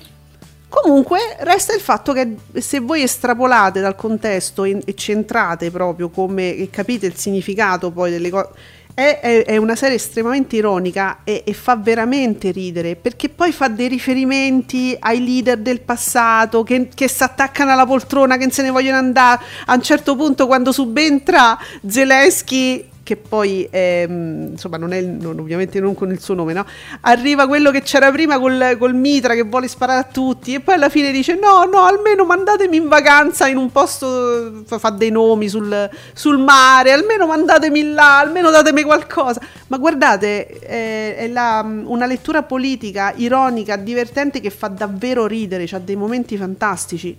Comunque resta il fatto che se voi estrapolate dal contesto in, e centrate proprio come, e capite il significato poi delle cose, è, è, è una serie estremamente ironica e, e fa veramente ridere, perché poi fa dei riferimenti ai leader del passato che, che si attaccano alla poltrona, che se ne vogliono andare. A un certo punto, quando subentra Zelensky, che poi è, insomma non è non, ovviamente non con il suo nome, no, arriva quello che c'era prima col, col mitra che vuole sparare a tutti, e poi alla fine dice no no almeno mandatemi in vacanza in un posto, fa dei nomi sul, sul mare, almeno mandatemi là, almeno datemi qualcosa. Ma guardate, è, è la, una lettura politica ironica, divertente, che fa davvero ridere, c'ha dei momenti fantastici.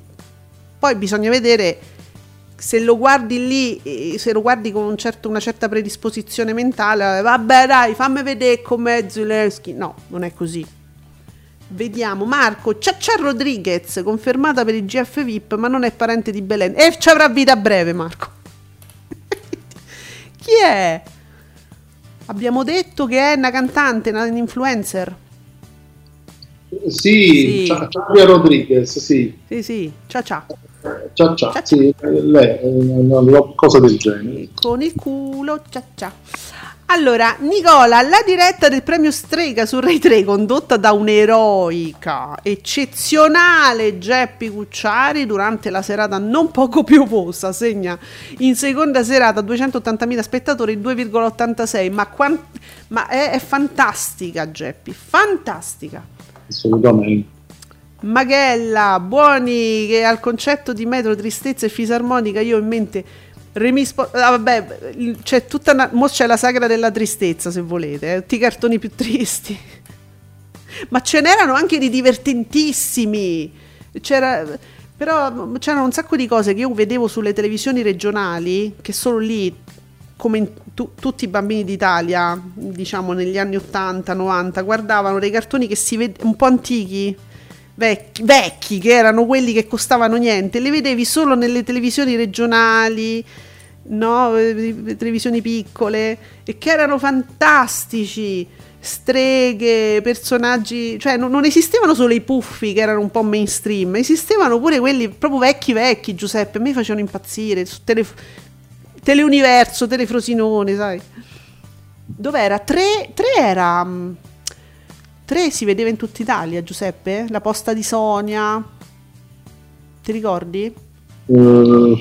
Poi bisogna vedere se lo guardi lì, se lo guardi con un certo, una certa predisposizione mentale, vabbè dai fammi vedere com'è Zelensky, no, non è così. Vediamo Marco, Ciaccia Rodriguez confermata per il G F V I P ma non è parente di Belen, e ci avrà vita a breve Marco. Chi è? Abbiamo detto che è una cantante, un influencer. Sì, sì. Ciaccia Rodriguez, sì. Sì, sì, ciao ciao. Ciao ciao, sì, lei, una cosa del genere. Con il culo, ciao ciao. Allora, Nicola, la diretta del premio Strega su Rai tre, condotta da un'eroica, eccezionale Geppi Cucciari durante la serata non poco piovosa, segna in seconda serata duecentottantamila spettatori, due virgola ottantasei, ma, quant- ma è, è fantastica Geppi, fantastica. Assolutamente. Magella, buoni, che al concetto di metro, tristezza e fisarmonica io ho in mente Remispo, ah, vabbè, c'è tutta una, mo c'è la sagra della tristezza, se volete, eh, tutti i cartoni più tristi. Ma ce n'erano anche di divertentissimi. C'era però c'erano un sacco di cose che io vedevo sulle televisioni regionali, che solo lì, come in tu, tutti i bambini d'Italia, diciamo negli anni ottanta novanta, guardavano dei cartoni che si ved- un po' antichi, Vecchi, vecchi, che erano quelli che costavano niente, li vedevi solo nelle televisioni regionali, no? Le televisioni piccole, e che erano fantastici, streghe, personaggi, cioè non, non esistevano solo i puffi che erano un po' mainstream, esistevano pure quelli proprio vecchi vecchi. Giuseppe, mi facevano impazzire, su tele, Teleuniverso, Telefrosinone, sai dov'era? Tre, tre era... Tre si vedeva in tutta Italia, Giuseppe? La posta di Sonia, ti ricordi? Uh,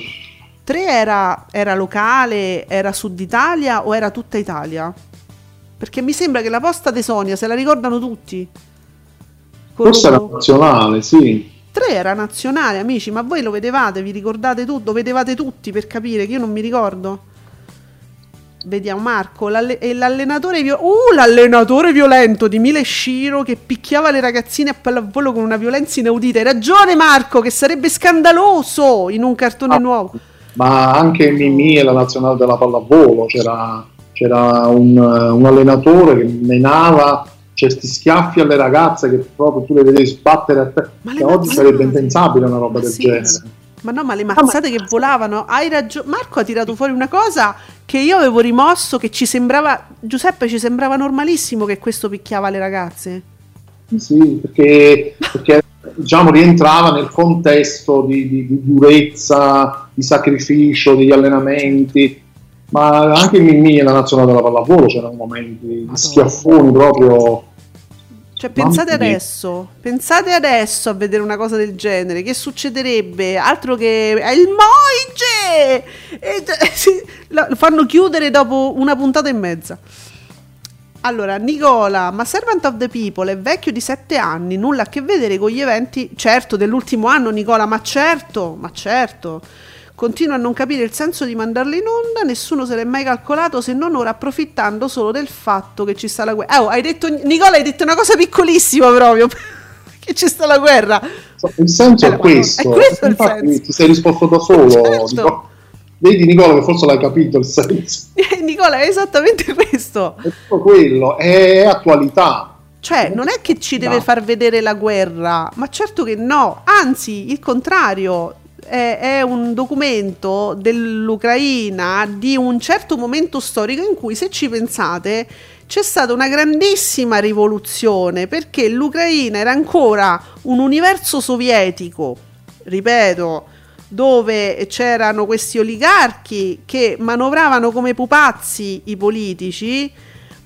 tre era, era locale, era Sud Italia o era tutta Italia? Perché mi sembra che la posta de Sonia se la ricordano tutti. Con forse lo... era nazionale, sì. tre era nazionale, amici, ma voi lo vedevate, vi ricordate tutto, vedevate tutti, per capire che io non mi ricordo. Vediamo Marco, l'alle- e l'allenatore, viol- uh, l'allenatore violento di Mileshiro che picchiava le ragazzine a pallavolo con una violenza inaudita. Hai ragione Marco, che sarebbe scandaloso in un cartone ah, nuovo. Ma anche Mimì e la nazionale della pallavolo, c'era, c'era un, un allenatore che menava certi schiaffi alle ragazze che proprio tu le vedevi sbattere a te. Ma che oggi sarebbe impensabile una roba del sì, genere. Sì. Ma no, ma le mazzate ah, ma... che volavano, hai ragione. Marco ha tirato fuori una cosa che io avevo rimosso, che ci sembrava, Giuseppe, ci sembrava normalissimo che questo picchiava le ragazze. Sì, perché, perché diciamo rientrava nel contesto di, di, di durezza, di sacrificio, degli allenamenti. Ma anche in Mimì e la nazionale della pallavolo c'erano momenti di schiaffoni proprio. Cioè, pensate adesso, pensate adesso a vedere una cosa del genere, che succederebbe? Altro che è il Moige! E, sì, lo fanno chiudere dopo una puntata e mezza. Allora, Nicola, ma Servant of the People è vecchio di sette anni, nulla a che vedere con gli eventi, certo, dell'ultimo anno, Nicola, ma certo, ma certo. Continua a non capire il senso di mandarle in onda, nessuno se l'è mai calcolato, se non ora approfittando solo del fatto che ci sta la guerra. Oh, hai detto, Nicola, hai detto una cosa piccolissima proprio, che ci sta la guerra. Il senso allora, è questo, è questo il senso. Ti sei risposto da solo, certo. Nicola. Vedi Nicola che forse l'hai capito il senso. Nicola, è esattamente questo. È tutto quello, è attualità. Cioè, non è che ci deve no. far vedere la guerra, ma certo che no, anzi, il contrario. È un documento dell'Ucraina di un certo momento storico in cui, se ci pensate, c'è stata una grandissima rivoluzione, perché l'Ucraina era ancora un universo sovietico, ripeto, dove c'erano questi oligarchi che manovravano come pupazzi i politici.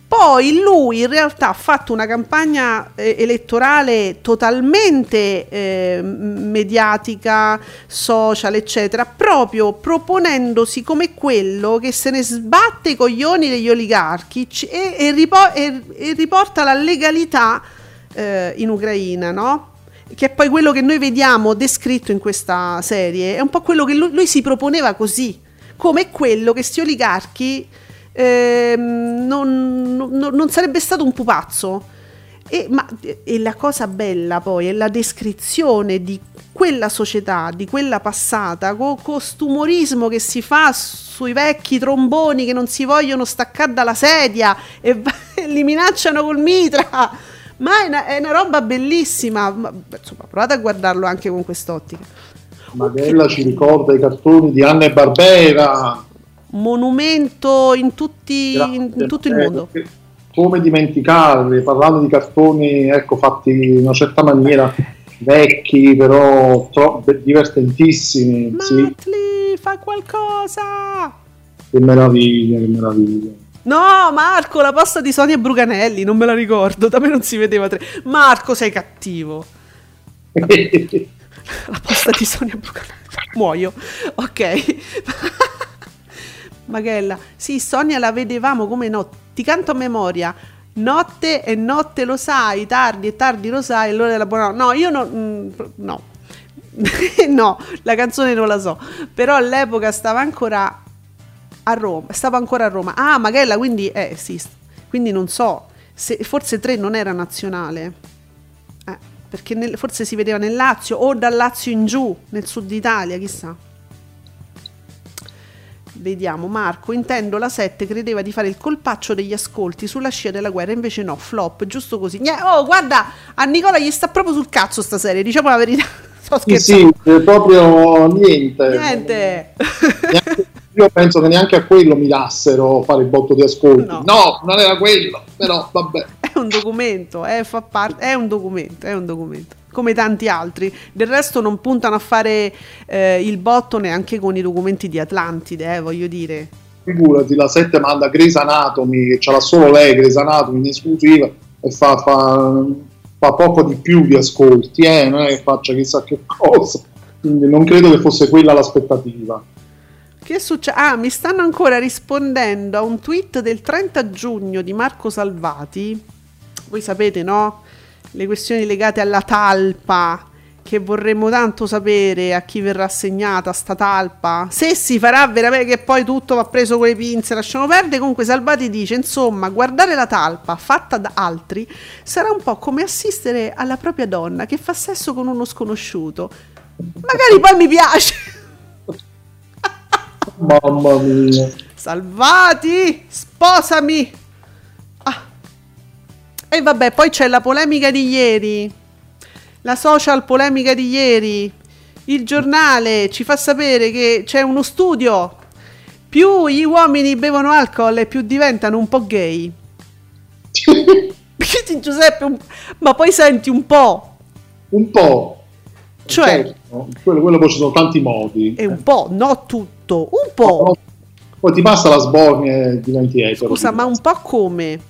Poi lui in realtà ha fatto una campagna eh, elettorale totalmente eh, mediatica, social, eccetera, proprio proponendosi come quello che se ne sbatte i coglioni degli oligarchi c- e, e, ripo- e, e riporta la legalità eh, in Ucraina, no? Che è poi quello che noi vediamo descritto in questa serie, è un po' quello che lui, lui si proponeva così, come quello che sti oligarchi... Eh, non, non, non sarebbe stato un pupazzo. E, ma, e la cosa bella poi è la descrizione di quella società, di quella passata, con quest'umorismo che si fa sui vecchi tromboni che non si vogliono staccare dalla sedia e, e li minacciano col mitra. Ma è una, è una roba bellissima. Ma, insomma, provate a guardarlo anche con quest'ottica. Magella okay. Ci ricorda i cartoni di Anna e Barbera. Monumento in, tutti, Grazie, in tutto il mondo. Come dimenticarli, parlando di cartoni ecco fatti in una certa maniera, vecchi però tro- divertentissimi. Matley, sì. Fa qualcosa! Che meraviglia, che meraviglia. No, Marco, la posta di Sonia Bruganelli, non me la ricordo, da me non si vedeva tre. Marco, sei cattivo. La posta di Sonia Bruganelli. Muoio. Ok. Magella, sì, Sonia la vedevamo, come no, ti canto a memoria, notte e notte lo sai, tardi e tardi lo sai, l'ora della buona. No, io no, mm, no, no, la canzone non la so, però all'epoca stava ancora a Roma, stavo ancora a Roma. Ah, Magella, quindi, eh sì, quindi non so, se, forse tre non era nazionale, eh, perché nel, forse si vedeva nel Lazio o dal Lazio in giù, nel Sud Italia, chissà. Vediamo Marco, intendo la sette credeva di fare il colpaccio degli ascolti sulla scia della guerra, invece no, flop, giusto così. Oh, guarda, a Nicola gli sta proprio sul cazzo sta serie, diciamo la verità. Sto scherzando. Sì, sì, proprio niente. Niente. Neanche, io penso che neanche a quello mi dassero fare il botto di ascolti. No, no, non era quello, però vabbè. È un documento, eh, fa parte, è un documento, è un documento. Come tanti altri, del resto non puntano a fare eh, il botto neanche con i documenti di Atlantide, eh, voglio dire. Figurati, la sette manda Grey's Anatomy, che ce l'ha solo lei, Grey's Anatomy in esclusiva, e fa, fa, fa poco di più di ascolti, eh, non è che faccia chissà che cosa, quindi non credo che fosse quella l'aspettativa. Che succe- ah, mi stanno ancora rispondendo a un tweet del trenta giugno di Marco Salvati. Voi sapete, no? Le questioni legate alla talpa, che vorremmo tanto sapere a chi verrà assegnata sta talpa, se si farà veramente, che poi tutto va preso con le pinze, lasciamo perdere. Comunque Salvati dice, insomma, guardare la talpa fatta da altri sarà un po' come assistere alla propria donna che fa sesso con uno sconosciuto, magari poi mi piace. Mamma mia, Salvati, sposami. Ah. E vabbè, poi c'è la polemica di ieri, la social polemica di ieri. Il Giornale ci fa sapere che c'è uno studio: più gli uomini bevono alcol e più diventano un po' gay. Giuseppe, un... ma poi senti un po'. Un po'. Cioè, certo. quello, quello poi ci sono tanti modi. È un po', no tutto, un po'. No, poi ti passa la sbornia e diventi etero. Scusa, ma un po' come?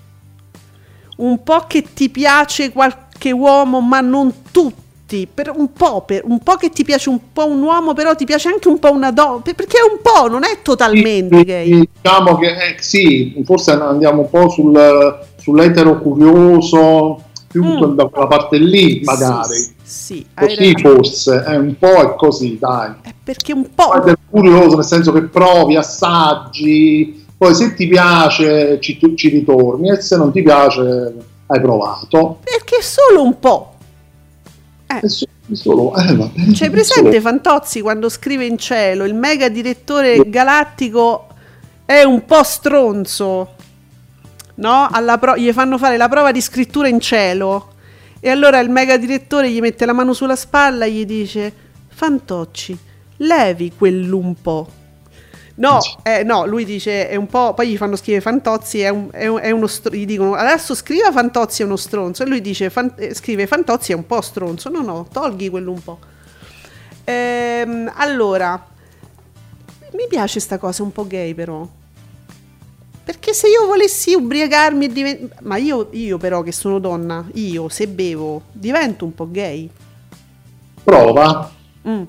Un po' che ti piace qualcosa, che uomo, ma non tutti, per un po', per un po' che ti piace un po' un uomo, però ti piace anche un po' una donna, perché è un po', non è totalmente gay. Diciamo che eh, sì, forse andiamo un po' sul, sull'etero curioso, più mm. da quella parte lì, magari. Sì, sì, così forse, è un po' è così, dai. È perché un po'... È curioso, nel senso che provi, assaggi, poi se ti piace ci, ci ritorni, e se non ti piace... hai provato, perché solo un po', eh. È solo, è solo, eh, vabbè, c'è presente solo. Fantozzi quando scrive in Cielo, il mega direttore galattico è un po' stronzo, no? Alla pro- gli fanno fare la prova di scrittura in Cielo e allora il mega direttore gli mette la mano sulla spalla e gli dice: Fantocci, levi quell'un po'. No, eh, no, lui dice è un po', poi gli fanno scrivere Fantozzi è, un, è, un, è uno str- gli dicono adesso scriva Fantozzi è uno stronzo, e lui dice fan- scrive Fantozzi è un po' stronzo, no no, tolghi quello un po'. Ehm, allora, mi piace sta cosa un po' gay però, perché se io volessi ubriacarmi e divent- ma io, io però che sono donna, io se bevo divento un po' gay. Prova. Mm.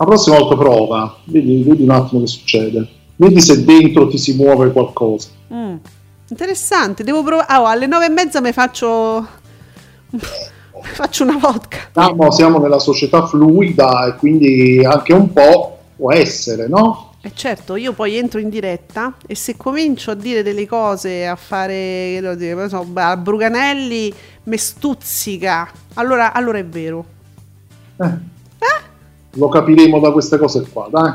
La prossima volta prova, vedi, vedi un attimo che succede, vedi se dentro ti si muove qualcosa. Mm. Interessante, devo provare. Oh, alle nove e mezza mi faccio faccio una vodka. No, no, siamo nella società fluida e quindi anche un po' può essere, no? E certo, io poi entro in diretta e se comincio a dire delle cose, a fare, che devo dire, non so, a Bruganelli mi stuzzica, allora, allora è vero. Eh? Lo capiremo da queste cose qua, dai.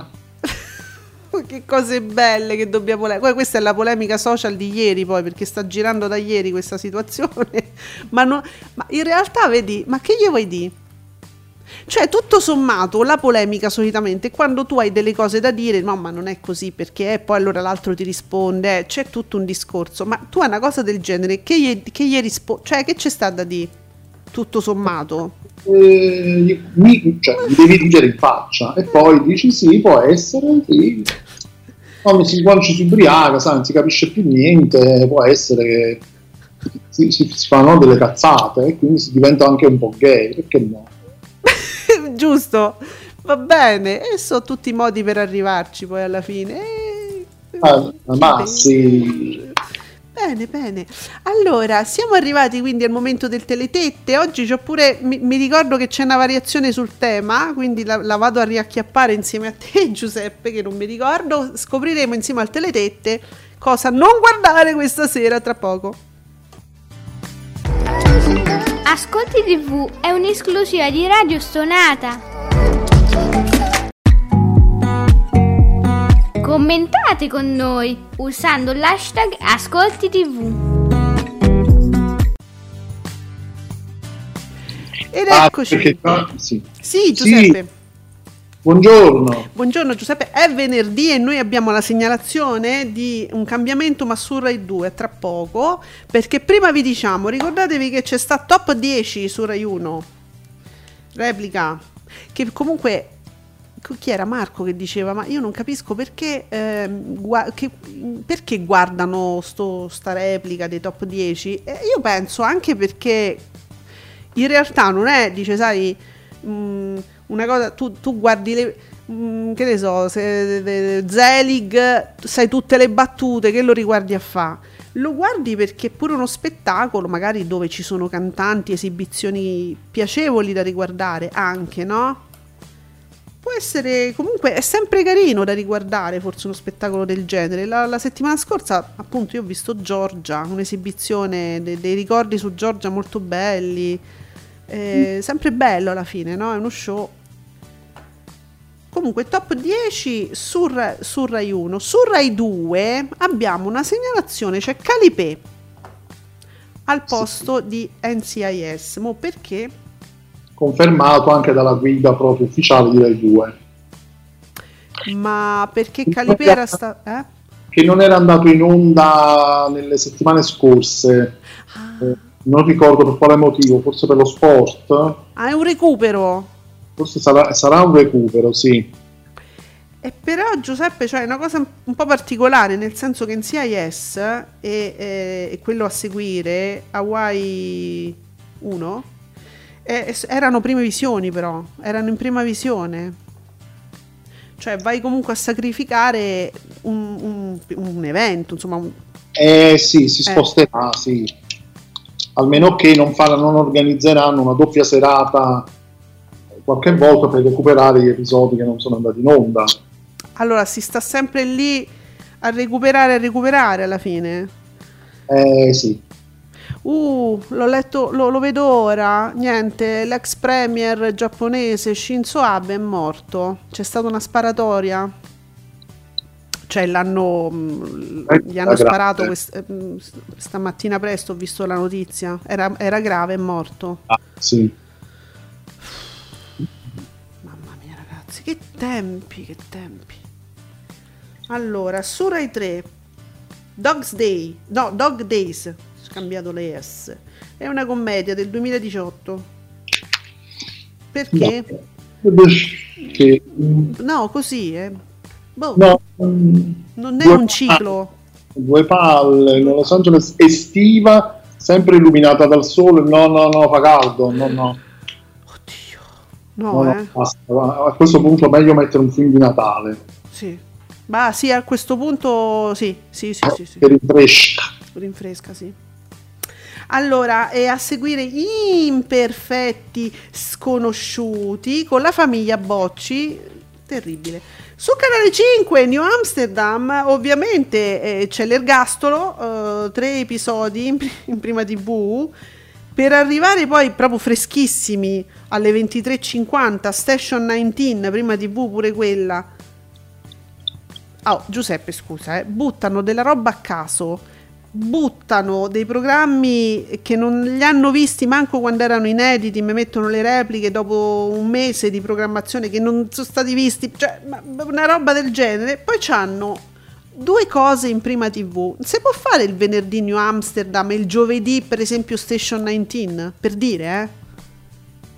Che cose belle che dobbiamo leggere. Questa è la polemica social di ieri, poi, perché sta girando da ieri questa situazione. Ma, no, ma in realtà, vedi, ma che gli vuoi dire? Cioè, tutto sommato, la polemica solitamente è quando tu hai delle cose da dire, no, ma non è così, perché eh, poi allora l'altro ti risponde, eh, c'è tutto un discorso. Ma tu hai una cosa del genere, che gli, che gli rispondi? Cioè, che c'è sta da dire? Tutto sommato eh, mi, cioè, mi devi ringere in faccia e poi dici sì, può essere sì. Quando, si, quando ci si ubriaca, sai, non si capisce più niente, può essere che si, si, si fanno delle cazzate e quindi si diventa anche un po' gay, perché no? Giusto, va bene, e so tutti i modi per arrivarci poi alla fine eh, eh, ma sì. Bene, bene. Allora, siamo arrivati quindi al momento del teletette. Oggi c'ho pure, mi, mi ricordo che c'è una variazione sul tema, quindi la, la vado a riacchiappare insieme a te, Giuseppe, che non mi ricordo. Scopriremo insieme al teletette cosa non guardare questa sera, tra poco. Ascolti tivù è un'esclusiva di Radio Stonata. Commentate con noi usando l'hashtag Ascolti tivù. Ed eccoci. Ah, perché, ah, sì. sì, Giuseppe. Sì. Buongiorno. Buongiorno Giuseppe, è venerdì e noi abbiamo la segnalazione di un cambiamento ma su Rai due tra poco, perché prima vi diciamo, ricordatevi che c'è sta top dieci su Rai uno. Replica che comunque chi era Marco che diceva ma io non capisco perché eh, gua- che, perché guardano sto, sta replica dei top dieci, e io penso anche perché in realtà non è, dice sai mh, una cosa tu, tu guardi le, mh, che ne so, se, Zelig, sai tutte le battute, che lo riguardi a fa? Lo guardi perché è pure uno spettacolo, magari dove ci sono cantanti, esibizioni piacevoli da riguardare anche, no? Può essere, comunque è sempre carino da riguardare, forse, uno spettacolo del genere. La, la settimana scorsa, appunto, io ho visto Giorgia, un'esibizione, de, dei ricordi su Giorgia molto belli, eh, sempre bello alla fine, no? È uno show. Comunque top dieci su, su Rai uno. Su Rai due abbiamo una segnalazione, c'è cioè Calipè al posto di N C I S, mo perché? Confermato anche dalla guida proprio ufficiale di Rai due. Ma perché Calipè era sta... eh? Che non era andato in onda nelle settimane scorse. Ah. Eh, non ricordo per quale motivo, forse per lo sport. Ah, è un recupero. Forse sarà, sarà un recupero, sì. E però, Giuseppe, cioè, è una cosa un po' particolare, nel senso che in C I S e, e, e quello a seguire, Hawaii uno... Eh, erano prime visioni, però erano in prima visione, cioè vai comunque a sacrificare un, un, un evento, insomma un... eh sì si eh. sposterà, sì, almeno che non, farà, non organizzeranno una doppia serata qualche volta per recuperare gli episodi che non sono andati in onda. Allora si sta sempre lì a recuperare a recuperare alla fine. eh sì Uh, l'ho letto, lo, lo vedo ora. Niente, l'ex premier giapponese Shinzo Abe è morto. C'è stata una sparatoria. Cioè l'hanno eh, gli hanno sparato quest, stamattina presto, ho visto la notizia. Era, era grave, è morto. Ah, sì. Mamma mia, ragazzi, che tempi, che tempi. Allora, su Rai tre Dog's Day. No, Dog Days. Cambiato le S, è una commedia del duemiladiciotto. Perché? No, che... no così eh. boh. No, non è un ciclo. Palle, due palle, Los Angeles estiva, sempre illuminata dal sole. No, no, no, fa caldo. No, no. Oddio, no, no, eh. no basta. A questo punto è meglio mettere un film di Natale. Sì, ma sì, a questo punto sì, sì, sì, sì, sì. Che rinfresca. Rinfresca, sì. Allora, e a seguire Imperfetti sconosciuti con la famiglia Bocci, terribile. Su Canale cinque New Amsterdam, ovviamente eh, c'è l'ergastolo, eh, tre episodi in, in prima tivù, per arrivare poi proprio freschissimi alle ventitré e cinquanta Station diciannove, prima tivù pure quella. Oh, Giuseppe, scusa, eh, buttano della roba a caso, buttano dei programmi che non li hanno visti manco quando erano inediti, mi mettono le repliche dopo un mese di programmazione che non sono stati visti, cioè una roba del genere. Poi c'hanno due cose in prima tivù, se può fare il venerdì New Amsterdam e il giovedì per esempio Station diciannove, per dire,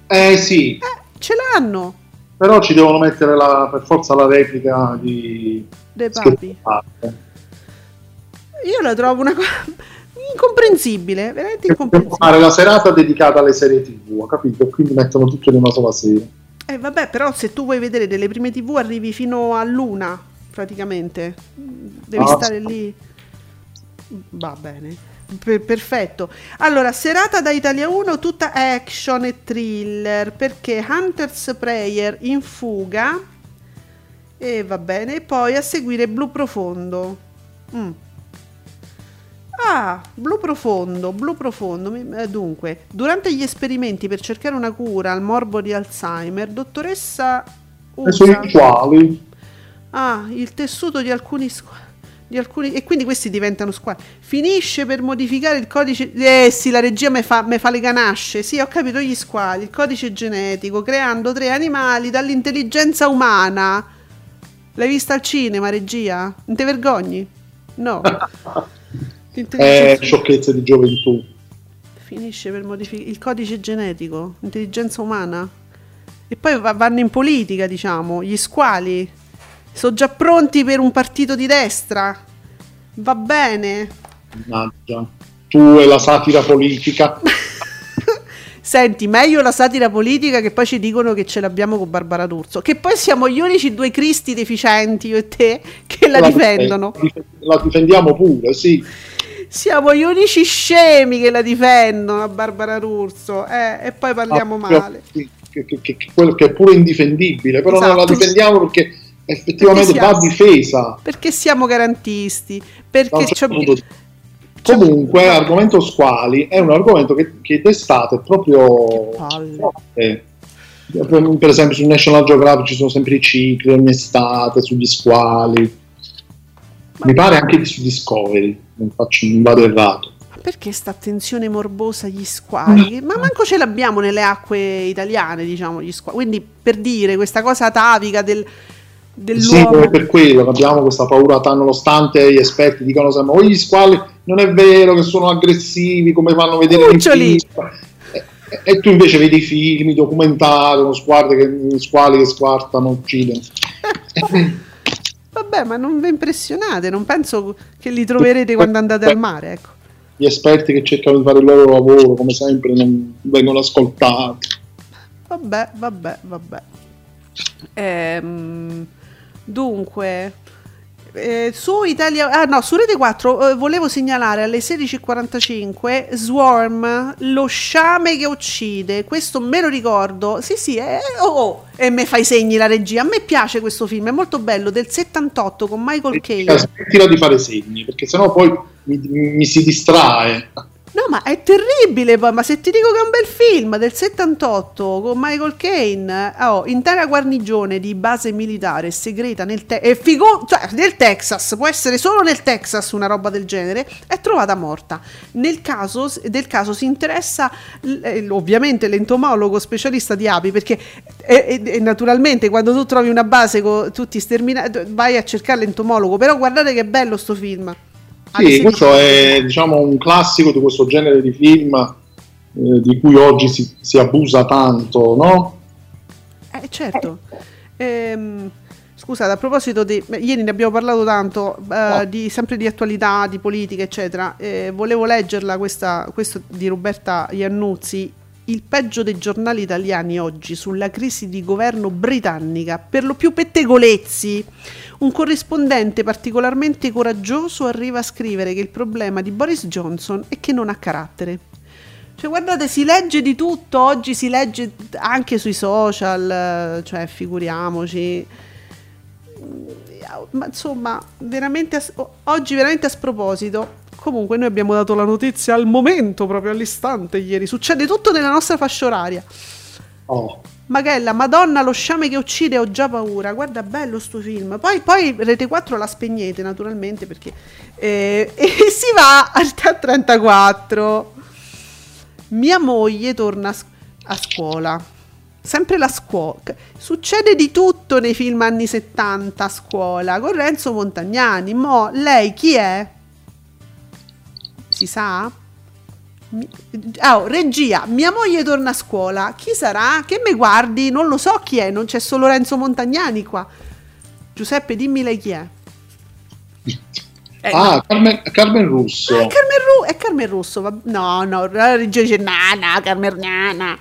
eh, eh sì eh, ce l'hanno, però ci devono mettere la, per forza la replica di De Papi. Io la trovo una cosa incomprensibile, veramente incomprensibile. Fare la serata dedicata alle serie tivù, capito? Quindi mettono tutto in una sola sera. Eh vabbè, però se tu vuoi vedere delle prime tivù arrivi fino all'una, praticamente. Devi ah, stare sì. lì. Va bene, per- perfetto. Allora, serata da Italia uno, tutta action e thriller, perché Hunter's Prayer in fuga, e va bene, e poi a seguire Blu Profondo. Mm. Ah, Blu Profondo, Blu Profondo. Dunque, durante gli esperimenti per cercare una cura al morbo di Alzheimer, dottoressa usa ah, il tessuto di alcuni squali, di alcuni, e quindi questi diventano squali. Finisce per modificare il codice, eh sì, la regia me fa, me fa le ganasce. Sì, ho capito, gli squali, il codice genetico, creando tre animali dall'intelligenza umana. L'hai vista al cinema, regia? Non ti vergogni? No. Eh, sciocchezze di gioventù. Finisce per modificare il codice genetico, intelligenza umana, e poi va- vanno in politica, diciamo, gli squali sono già pronti per un partito di destra, va bene. Mannaggia, tu e la satira politica. Senti, meglio la satira politica, che poi ci dicono che ce l'abbiamo con Barbara D'Urso, che poi siamo gli unici due cristi deficienti, io e te, che la, la difendono. La difendiamo pure, sì. Siamo gli unici scemi che la difendono, a Barbara D'Urso, eh, e poi parliamo ah, male. Sì, che, che, che, quello che è pure indifendibile, però esatto. Non la difendiamo perché effettivamente perché siamo, va difesa. Perché siamo garantisti, perché c'è... Comunque, argomento squali è un argomento che, che d'estate è proprio forte. Per esempio, su National Geographic ci sono sempre i cicli ogni estate sugli squali. Ma mi pare anche su Discovery, non, faccio, non vado errato. Ma perché sta attenzione morbosa agli squali? Ma manco ce l'abbiamo nelle acque italiane, diciamo, gli squali. Quindi, per dire, questa cosa atavica del... dell'uomo. Sì, per quello abbiamo questa paura, nonostante gli esperti dicano sempre: oh, gli squali non è vero che sono aggressivi come vanno a vedere nei film. E, e tu invece vedi film, documentari, uno sguardo che squali che squartano, uccidono. Vabbè, ma non vi impressionate, non penso che li troverete quando andate al mare, ecco. Gli esperti che cercano di fare il loro lavoro, come sempre, non vengono ascoltati. Vabbè, vabbè, vabbè. Ehm Dunque, eh, su Italia, ah no, su Rete quattro eh, volevo segnalare alle sedici e quarantacinque Swarm, lo sciame che uccide, questo me lo ricordo, sì sì, eh, oh, oh, e me fai segni la regia, a me piace questo film, è molto bello, del settantotto con Michael Caine. Smettila di fare segni, perché sennò poi mi, mi si distrae. No, ma è terribile, ma se ti dico che è un bel film del settantotto con Michael Caine, oh, intera guarnigione di base militare segreta nel, te- eh, figo- cioè, nel Texas, può essere solo nel Texas una roba del genere, è trovata morta. Nel caso del caso si interessa l- ovviamente l'entomologo specialista di api, perché e- e- e naturalmente quando tu trovi una base con tutti sterminati vai a cercare l'entomologo, però guardate che bello sto film. Sì, questo è, diciamo, un classico di questo genere di film eh, di cui oggi si, si abusa tanto, no? Eh, certo. Ehm, scusate, a proposito di... Ieri ne abbiamo parlato tanto, eh, no. di, sempre di attualità, di politica, eccetera. Eh, volevo leggerla, questa, questo di Roberta Iannuzzi. Il peggio dei giornali italiani oggi sulla crisi di governo britannica, per lo più pettegolezzi. Un corrispondente particolarmente coraggioso arriva a scrivere che il problema di Boris Johnson è che non ha carattere. Cioè, guardate, si legge di tutto, oggi si legge anche sui social, cioè figuriamoci. Ma insomma, veramente a, oggi veramente a sproposito. Comunque noi abbiamo dato la notizia al momento, proprio all'istante ieri. Succede tutto nella nostra fascia oraria. Oh. Magella, Madonna, lo sciame che uccide, ho già paura. Guarda, bello sto film. Poi, poi Rete quattro la spegnete naturalmente perché... Eh, e si va al trentaquattro. Mia moglie torna a, scu- a scuola. Sempre la scuola. Succede di tutto nei film anni settanta a scuola. Con Renzo Montagnani. Mo, lei chi è? Si sa? Oh, regia, mia moglie torna a scuola, chi sarà? Che mi guardi? Non lo so chi è, non c'è solo Renzo Montagnani qua. Giuseppe, dimmi lei chi è. Eh, ah, Carmen, Carmen Russo. Ah, Carmen Ru- è Carmen Russo, va- no, no, la regia dice nana, Carmen nana.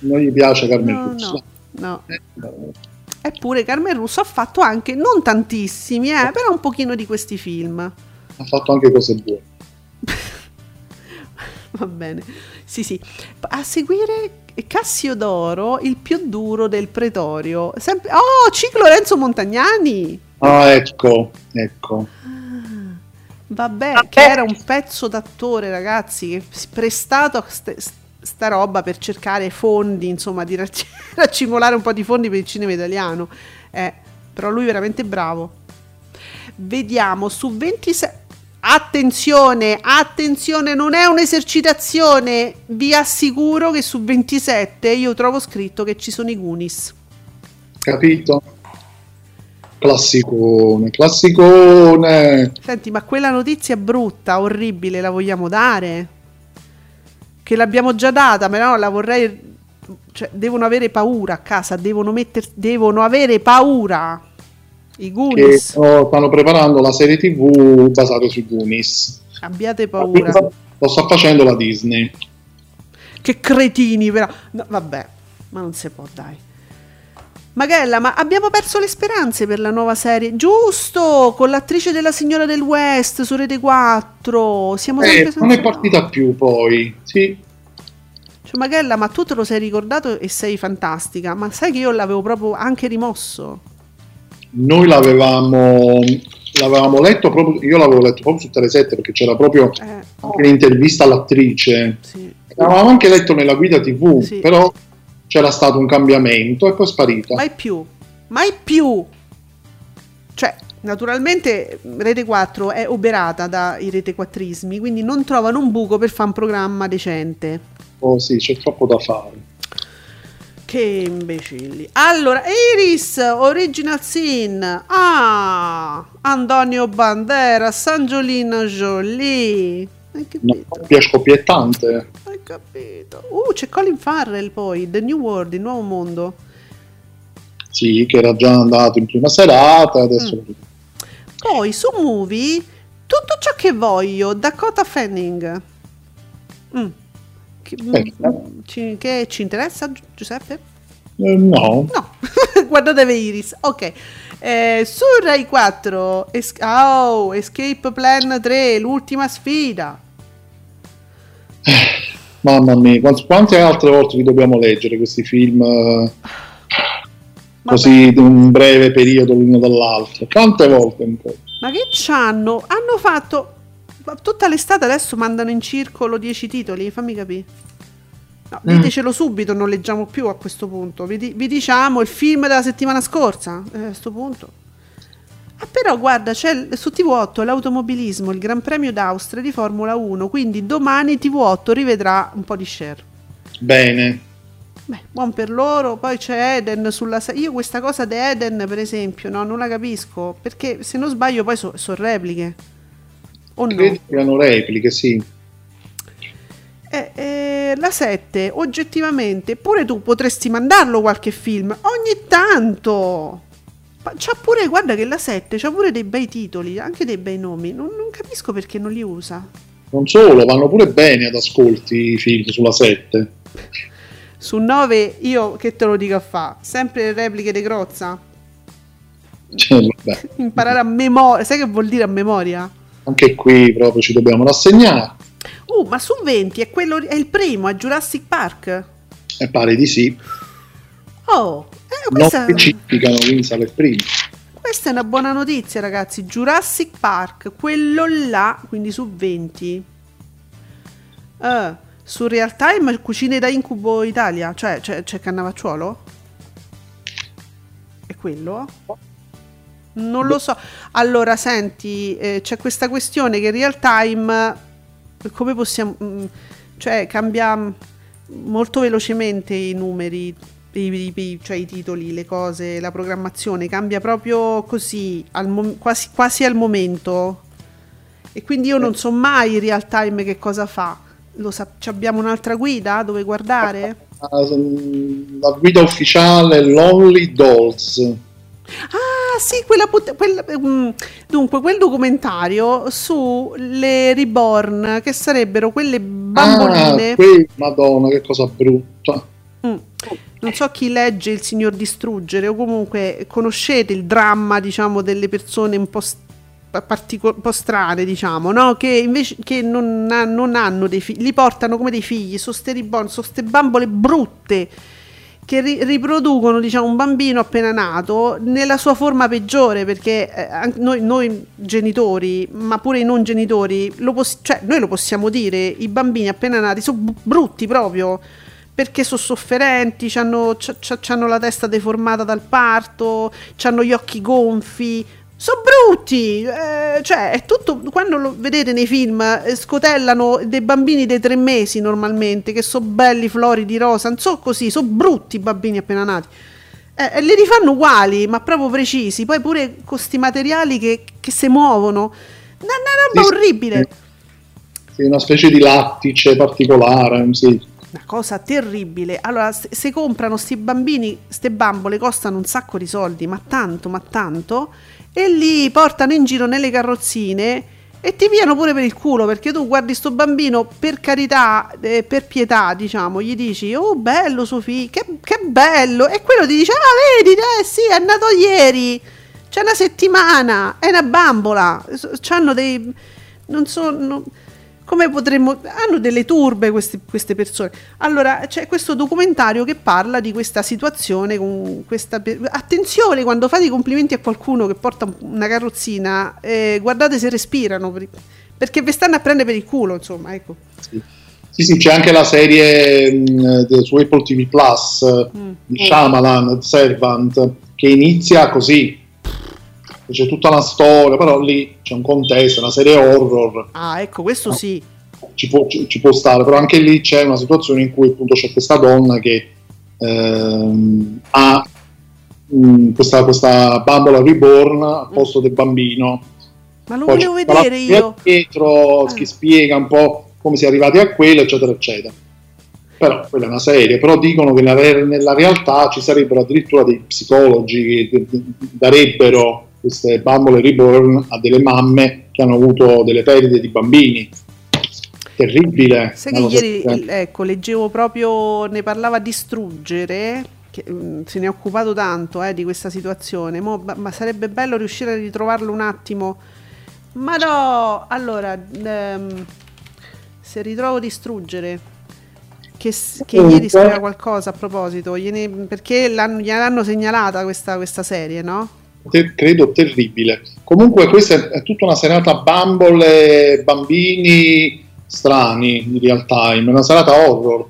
Non gli piace Carmen no, Russo. No, no. Eppure Carmen Russo ha fatto anche, non tantissimi, eh, però un pochino di questi film. Ha fatto anche cose buone. Va bene, sì sì. A seguire Cassiodoro, il più duro del Pretorio. Sempre... Oh, ciclo Renzo Montagnani. Ah, ecco, ecco. Ah, vabbè, vabbè, che era un pezzo d'attore, ragazzi, che prestato a st- sta roba per cercare fondi, insomma, di rac- raccimolare un po' di fondi per il cinema italiano. Eh, però lui è veramente bravo. Vediamo su ventisei. Attenzione, attenzione, non è un'esercitazione, vi assicuro che su ventisette io trovo scritto che ci sono i Goonies. Capito? Classicone, classicone. Senti, ma quella notizia brutta, orribile, la vogliamo dare? Che l'abbiamo già data, ma no, la vorrei... Cioè, devono avere paura a casa, devono metter... devono avere paura. I Goonies. Che, oh, stanno preparando la serie tivù basata sui Goonies. Abbiate paura. Lo sta facendo la Disney. che cretini, però. No, vabbè, ma non si può, dai. Magella, ma abbiamo perso le speranze per la nuova serie? Giusto, con l'attrice della Signora del West su Rete quattro. Siamo eh, sempre non è partita più poi, sì. Cioè, Magella, ma tu te lo sei ricordato e sei fantastica, ma sai che io l'avevo proprio anche rimosso? Noi l'avevamo... l'avevamo letto proprio, io l'avevo letto proprio su Telesette, perché c'era proprio eh, oh. anche l'intervista all'attrice, sì. L'avevamo anche letto nella guida tv, sì. Però c'era stato un cambiamento e poi è sparita. Mai più, mai più. Cioè, naturalmente Rete quattro è oberata dai retequattrismi, quindi non trovano un buco per fare un programma decente. Oh sì, c'è troppo da fare. Che imbecilli. Allora, Iris, Original Sin. Ah, Antonio Banderas, Angelina Jolie. Hai capito? Una scoppiettante. Hai capito. Uh, c'è Colin Farrell poi, The New World, il nuovo mondo. Sì, che era già andato in prima serata, adesso... Mm. Poi, su Movie, Tutto ciò che voglio, Dakota Fanning. Mm. Che, ci, che ci interessa, Giuseppe? Eh, no, no. Guardatevi Iris. Ok, eh, su Rai quattro es- oh, Escape Plan tre, l'ultima sfida. eh, Mamma mia, quante, quante altre volte li dobbiamo leggere questi film eh, così in un breve periodo l'uno dall'altro? Quante volte un po'? Ma che c'hanno? Hanno fatto... tutta l'estate adesso mandano in circolo dieci titoli, fammi capire. No, mm. Ditecelo subito, non leggiamo più a questo punto. Vi, di- vi diciamo il film della settimana scorsa, eh, a questo punto. Ah, però guarda, c'è l- su T V otto l'automobilismo, il Gran Premio d'Austria di Formula uno, quindi domani T V otto rivedrà un po' di share. Bene. Beh, buon per loro. Poi c'è Eden sulla sa- io questa cosa di Eden, per esempio, no, non la capisco, perché se non sbaglio poi so- sono repliche. O no? Erano repliche, sì. Eh, eh, la sette, oggettivamente, pure tu potresti mandarlo qualche film ogni tanto. C'ha pure, guarda che la sette c'ha pure dei bei titoli, anche dei bei nomi. Non, non capisco perché non li usa. Non solo, vanno pure bene ad ascolti i film sulla sette. Su nove, io che te lo dico a fa? Sempre le repliche di Crozza. Cioè, vabbè. Imparare a memoria, sai che vuol dire a memoria? Anche qui proprio ci dobbiamo rassegnare. Uh, ma su venti è, quello, è il primo, è Jurassic Park? E pare di sì. Oh, eh, questa... non specificano, quindi sarà il primo. Questa è una buona notizia, ragazzi. Jurassic Park, quello là, quindi su venti. Uh, su Real Time, Cucine da Incubo Italia, cioè c'è, c'è Cannavacciuolo? È quello? Non lo so. Allora, senti, eh, c'è questa questione che in Real Time, come possiamo, mh, cioè cambia mh, molto velocemente i numeri, i, i, cioè i titoli, le cose, la programmazione cambia proprio così, al mom- quasi, quasi al momento. E quindi io non so mai in Real Time che cosa fa. Lo sa- abbiamo un'altra guida dove guardare? La guida ufficiale Lonely Dolls. Ah sì, quella put- quella, um, dunque quel documentario sulle Reborn, che sarebbero quelle bamboline. Ah, que- Madonna, che cosa brutta. Mm. Non so chi legge Il Signor Distruggere, o comunque conoscete il dramma, diciamo, delle persone un po' st- partico- un po' strane, diciamo, no? Che invece che non, ha- non hanno dei figli, li portano come dei figli, sono ste Reborn, sono ste bambole brutte che ri- riproducono, diciamo, un bambino appena nato nella sua forma peggiore, perché eh, noi, noi genitori, ma pure i non genitori, lo poss- cioè, noi lo possiamo dire, i bambini appena nati sono b- brutti proprio, perché sono sofferenti, c'hanno, c- c- c'hanno la testa deformata dal parto, c'hanno gli occhi gonfi, sono brutti, eh, cioè è tutto, quando lo vedete nei film eh, scotellano dei bambini dei tre mesi normalmente, che sono belli, floridi, rosa, non so così, sono brutti i bambini appena nati, eh, e li rifanno uguali, ma proprio precisi, poi pure con questi materiali che, che si muovono, una, una roba sì, orribile. Sì, una specie di lattice particolare, sì. Una cosa terribile. Allora, se, se comprano sti bambini, ste bambole costano un sacco di soldi, ma tanto, ma tanto, e li portano in giro nelle carrozzine e ti piano pure per il culo, perché tu guardi sto bambino, per carità, eh, per pietà, diciamo, gli dici: oh bello Sofì, che, che bello, e quello ti dice: ah vedi, eh sì, è nato ieri, c'è una settimana, è una bambola, c'hanno dei, non so, no, come potremmo, hanno delle turbe queste, queste persone. Allora c'è questo documentario che parla di questa situazione con questa, attenzione quando fate i complimenti a qualcuno che porta una carrozzina, eh, guardate se respirano, perché vi stanno a prendere per il culo, insomma, ecco. Sì, sì, sì, c'è anche la serie mh, su Apple ti vu Plus mm. di Shyamalan, The Servant, che inizia così, c'è tutta una storia, però lì c'è un contesto, una serie horror. Ah, ecco, questo sì. Ci può, ci, ci può stare, però anche lì c'è una situazione in cui appunto c'è questa donna che ehm, ha mh, questa, questa bambola reborn al posto mm. del bambino. Ma lo volevo vedere io. Dietro, ah. Che spiega un po' come si è arrivati a quello, eccetera, eccetera. Però quella è una serie, però dicono che nella realtà ci sarebbero addirittura dei psicologi che darebbero queste bambole reborn a delle mamme che hanno avuto delle perdite di bambini. Terribile. Sai che ieri, ecco, leggevo proprio, ne parlava Distruggere, che mh, se ne è occupato tanto eh, di questa situazione. Mo, ba, ma sarebbe bello riuscire a ritrovarlo un attimo. Ma no, allora, ehm, se ritrovo Distruggere, che, che ieri scriveva qualcosa a proposito, gliene, perché l'hanno, gliel'hanno segnalata questa, questa serie, no? Te, credo terribile. Comunque questa è, è tutta una serata bambole, bambini strani in real time, una serata horror.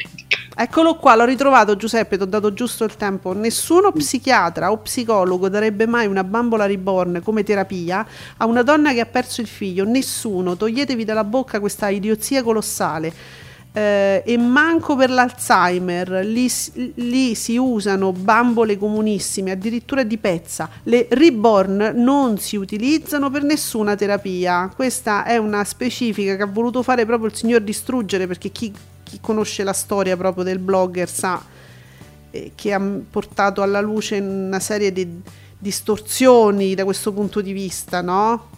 Eccolo qua, l'ho ritrovato, Giuseppe, ti ho dato giusto il tempo. Nessuno psichiatra o psicologo darebbe mai una bambola reborn come terapia a una donna che ha perso il figlio, nessuno, toglietevi dalla bocca questa idiozia colossale. Eh, e manco per l'Alzheimer, lì, lì si usano bambole comunissime, addirittura di pezza. Le reborn non si utilizzano per nessuna terapia, questa è una specifica che ha voluto fare proprio il signor Distruggere, perché chi, chi conosce la storia proprio del blogger sa eh, che ha portato alla luce una serie di distorsioni da questo punto di vista, no?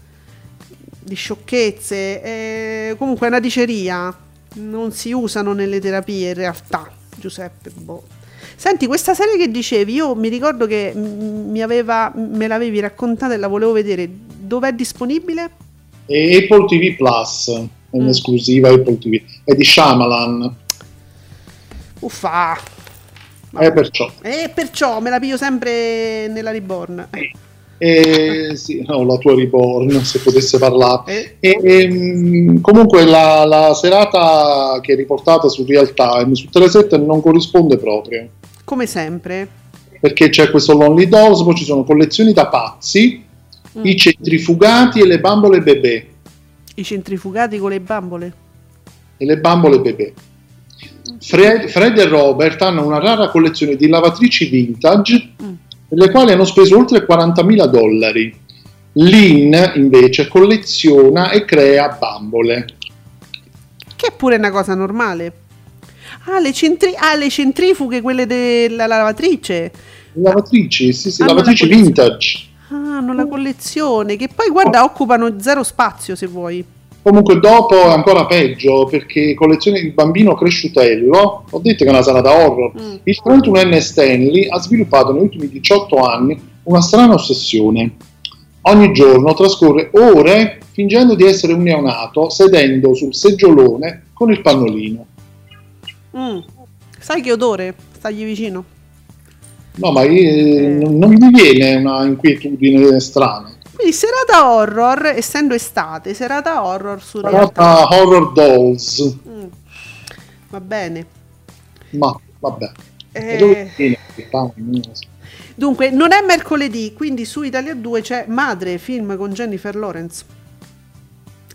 Di sciocchezze, eh, comunque è una diceria. Non si usano nelle terapie in realtà, Giuseppe. Boh. Senti, questa serie che dicevi, io mi ricordo che mi aveva, me l'avevi raccontata e la volevo vedere. Dov'è disponibile? È Apple ti vu Plus, è un'esclusiva mm. Apple ti vu, è di Shyamalan. Uffa! E perciò. E perciò me la piglio sempre nella Reborn. Eh. Eh, sì, no, la tua Reborn, se potesse parlare. E, ehm, comunque la, la serata che è riportata su Real Time su Telesette non corrisponde proprio, come sempre, perché c'è questo Lonely Dogs, poi ci sono collezioni da pazzi, mm. i centrifugati e le bambole bebè. I centrifugati con le bambole e le bambole bebè. Fred, Fred e Robert hanno una rara collezione di lavatrici vintage mm. le quali hanno speso oltre quarantamila dollari. Lynn invece colleziona e crea bambole, che è pure una cosa normale. Ah, le, centri- ah, le centrifughe, quelle della lavatrice. Lavatrici, sì, sì, lavatrici vintage. Ah, hanno la collezione, che poi, guarda, occupano zero spazio, se vuoi. Comunque dopo è ancora peggio, perché collezione di bambino cresciutello, ho detto che è una serata horror. Mm. Il trentunenne Stanley ha sviluppato negli ultimi diciotto anni una strana ossessione. Ogni giorno trascorre ore fingendo di essere un neonato, sedendo sul seggiolone con il pannolino. Mm. Sai che odore? Stagli vicino. No, ma eh, eh. non mi viene una inquietudine strana. Quindi serata horror, essendo estate, serata horror su serata horror dolls. Mm. Va bene. Ma vabbè. Eh... Dunque, non è mercoledì, quindi su Italia due c'è Madre, film con Jennifer Lawrence,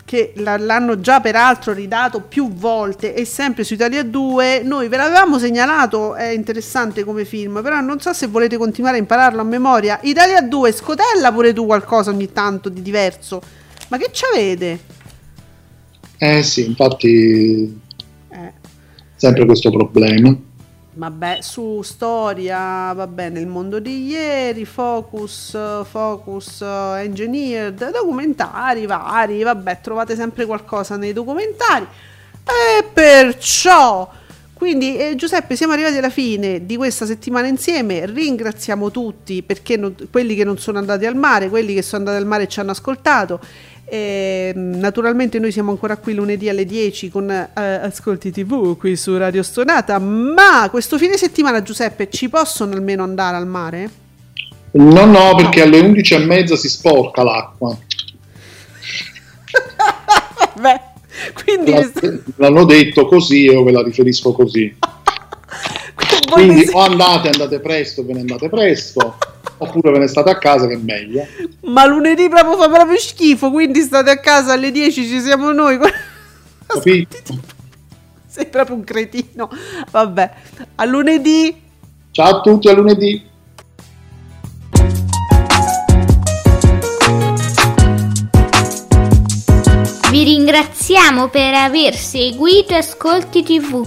che l'hanno già peraltro ridato più volte, e sempre su Italia due. Noi ve l'avevamo segnalato, è interessante come film, però non so se volete continuare a impararlo a memoria. Italia due, scotella pure tu qualcosa ogni tanto di diverso. Ma che c'avete? Eh sì, infatti eh. sempre questo problema. Vabbè, su storia, va bene, il mondo di ieri, focus, focus, engineered, documentari vari, vabbè, trovate sempre qualcosa nei documentari. E perciò, quindi eh, Giuseppe, siamo arrivati alla fine di questa settimana insieme, ringraziamo tutti, perché non, quelli che non sono andati al mare, quelli che sono andati al mare e ci hanno ascoltato. E naturalmente noi siamo ancora qui lunedì alle dieci con eh, Ascolti tivù qui su Radio Stonata. Ma questo fine settimana, Giuseppe, ci possono almeno andare al mare? No, no, perché no. Alle undici e mezza si sporca l'acqua. Vabbè, quindi l'hanno detto così, io ve la riferisco così. Quindi o andate, andate presto, ve ne andate presto. Oppure ve ne state a casa, che è meglio. Ma lunedì proprio fa proprio schifo, quindi state a casa alle dieci, ci siamo noi. Sei proprio un cretino. Vabbè, a lunedì. Ciao a tutti, a lunedì. Vi ringraziamo per aver seguito Ascolti tivù.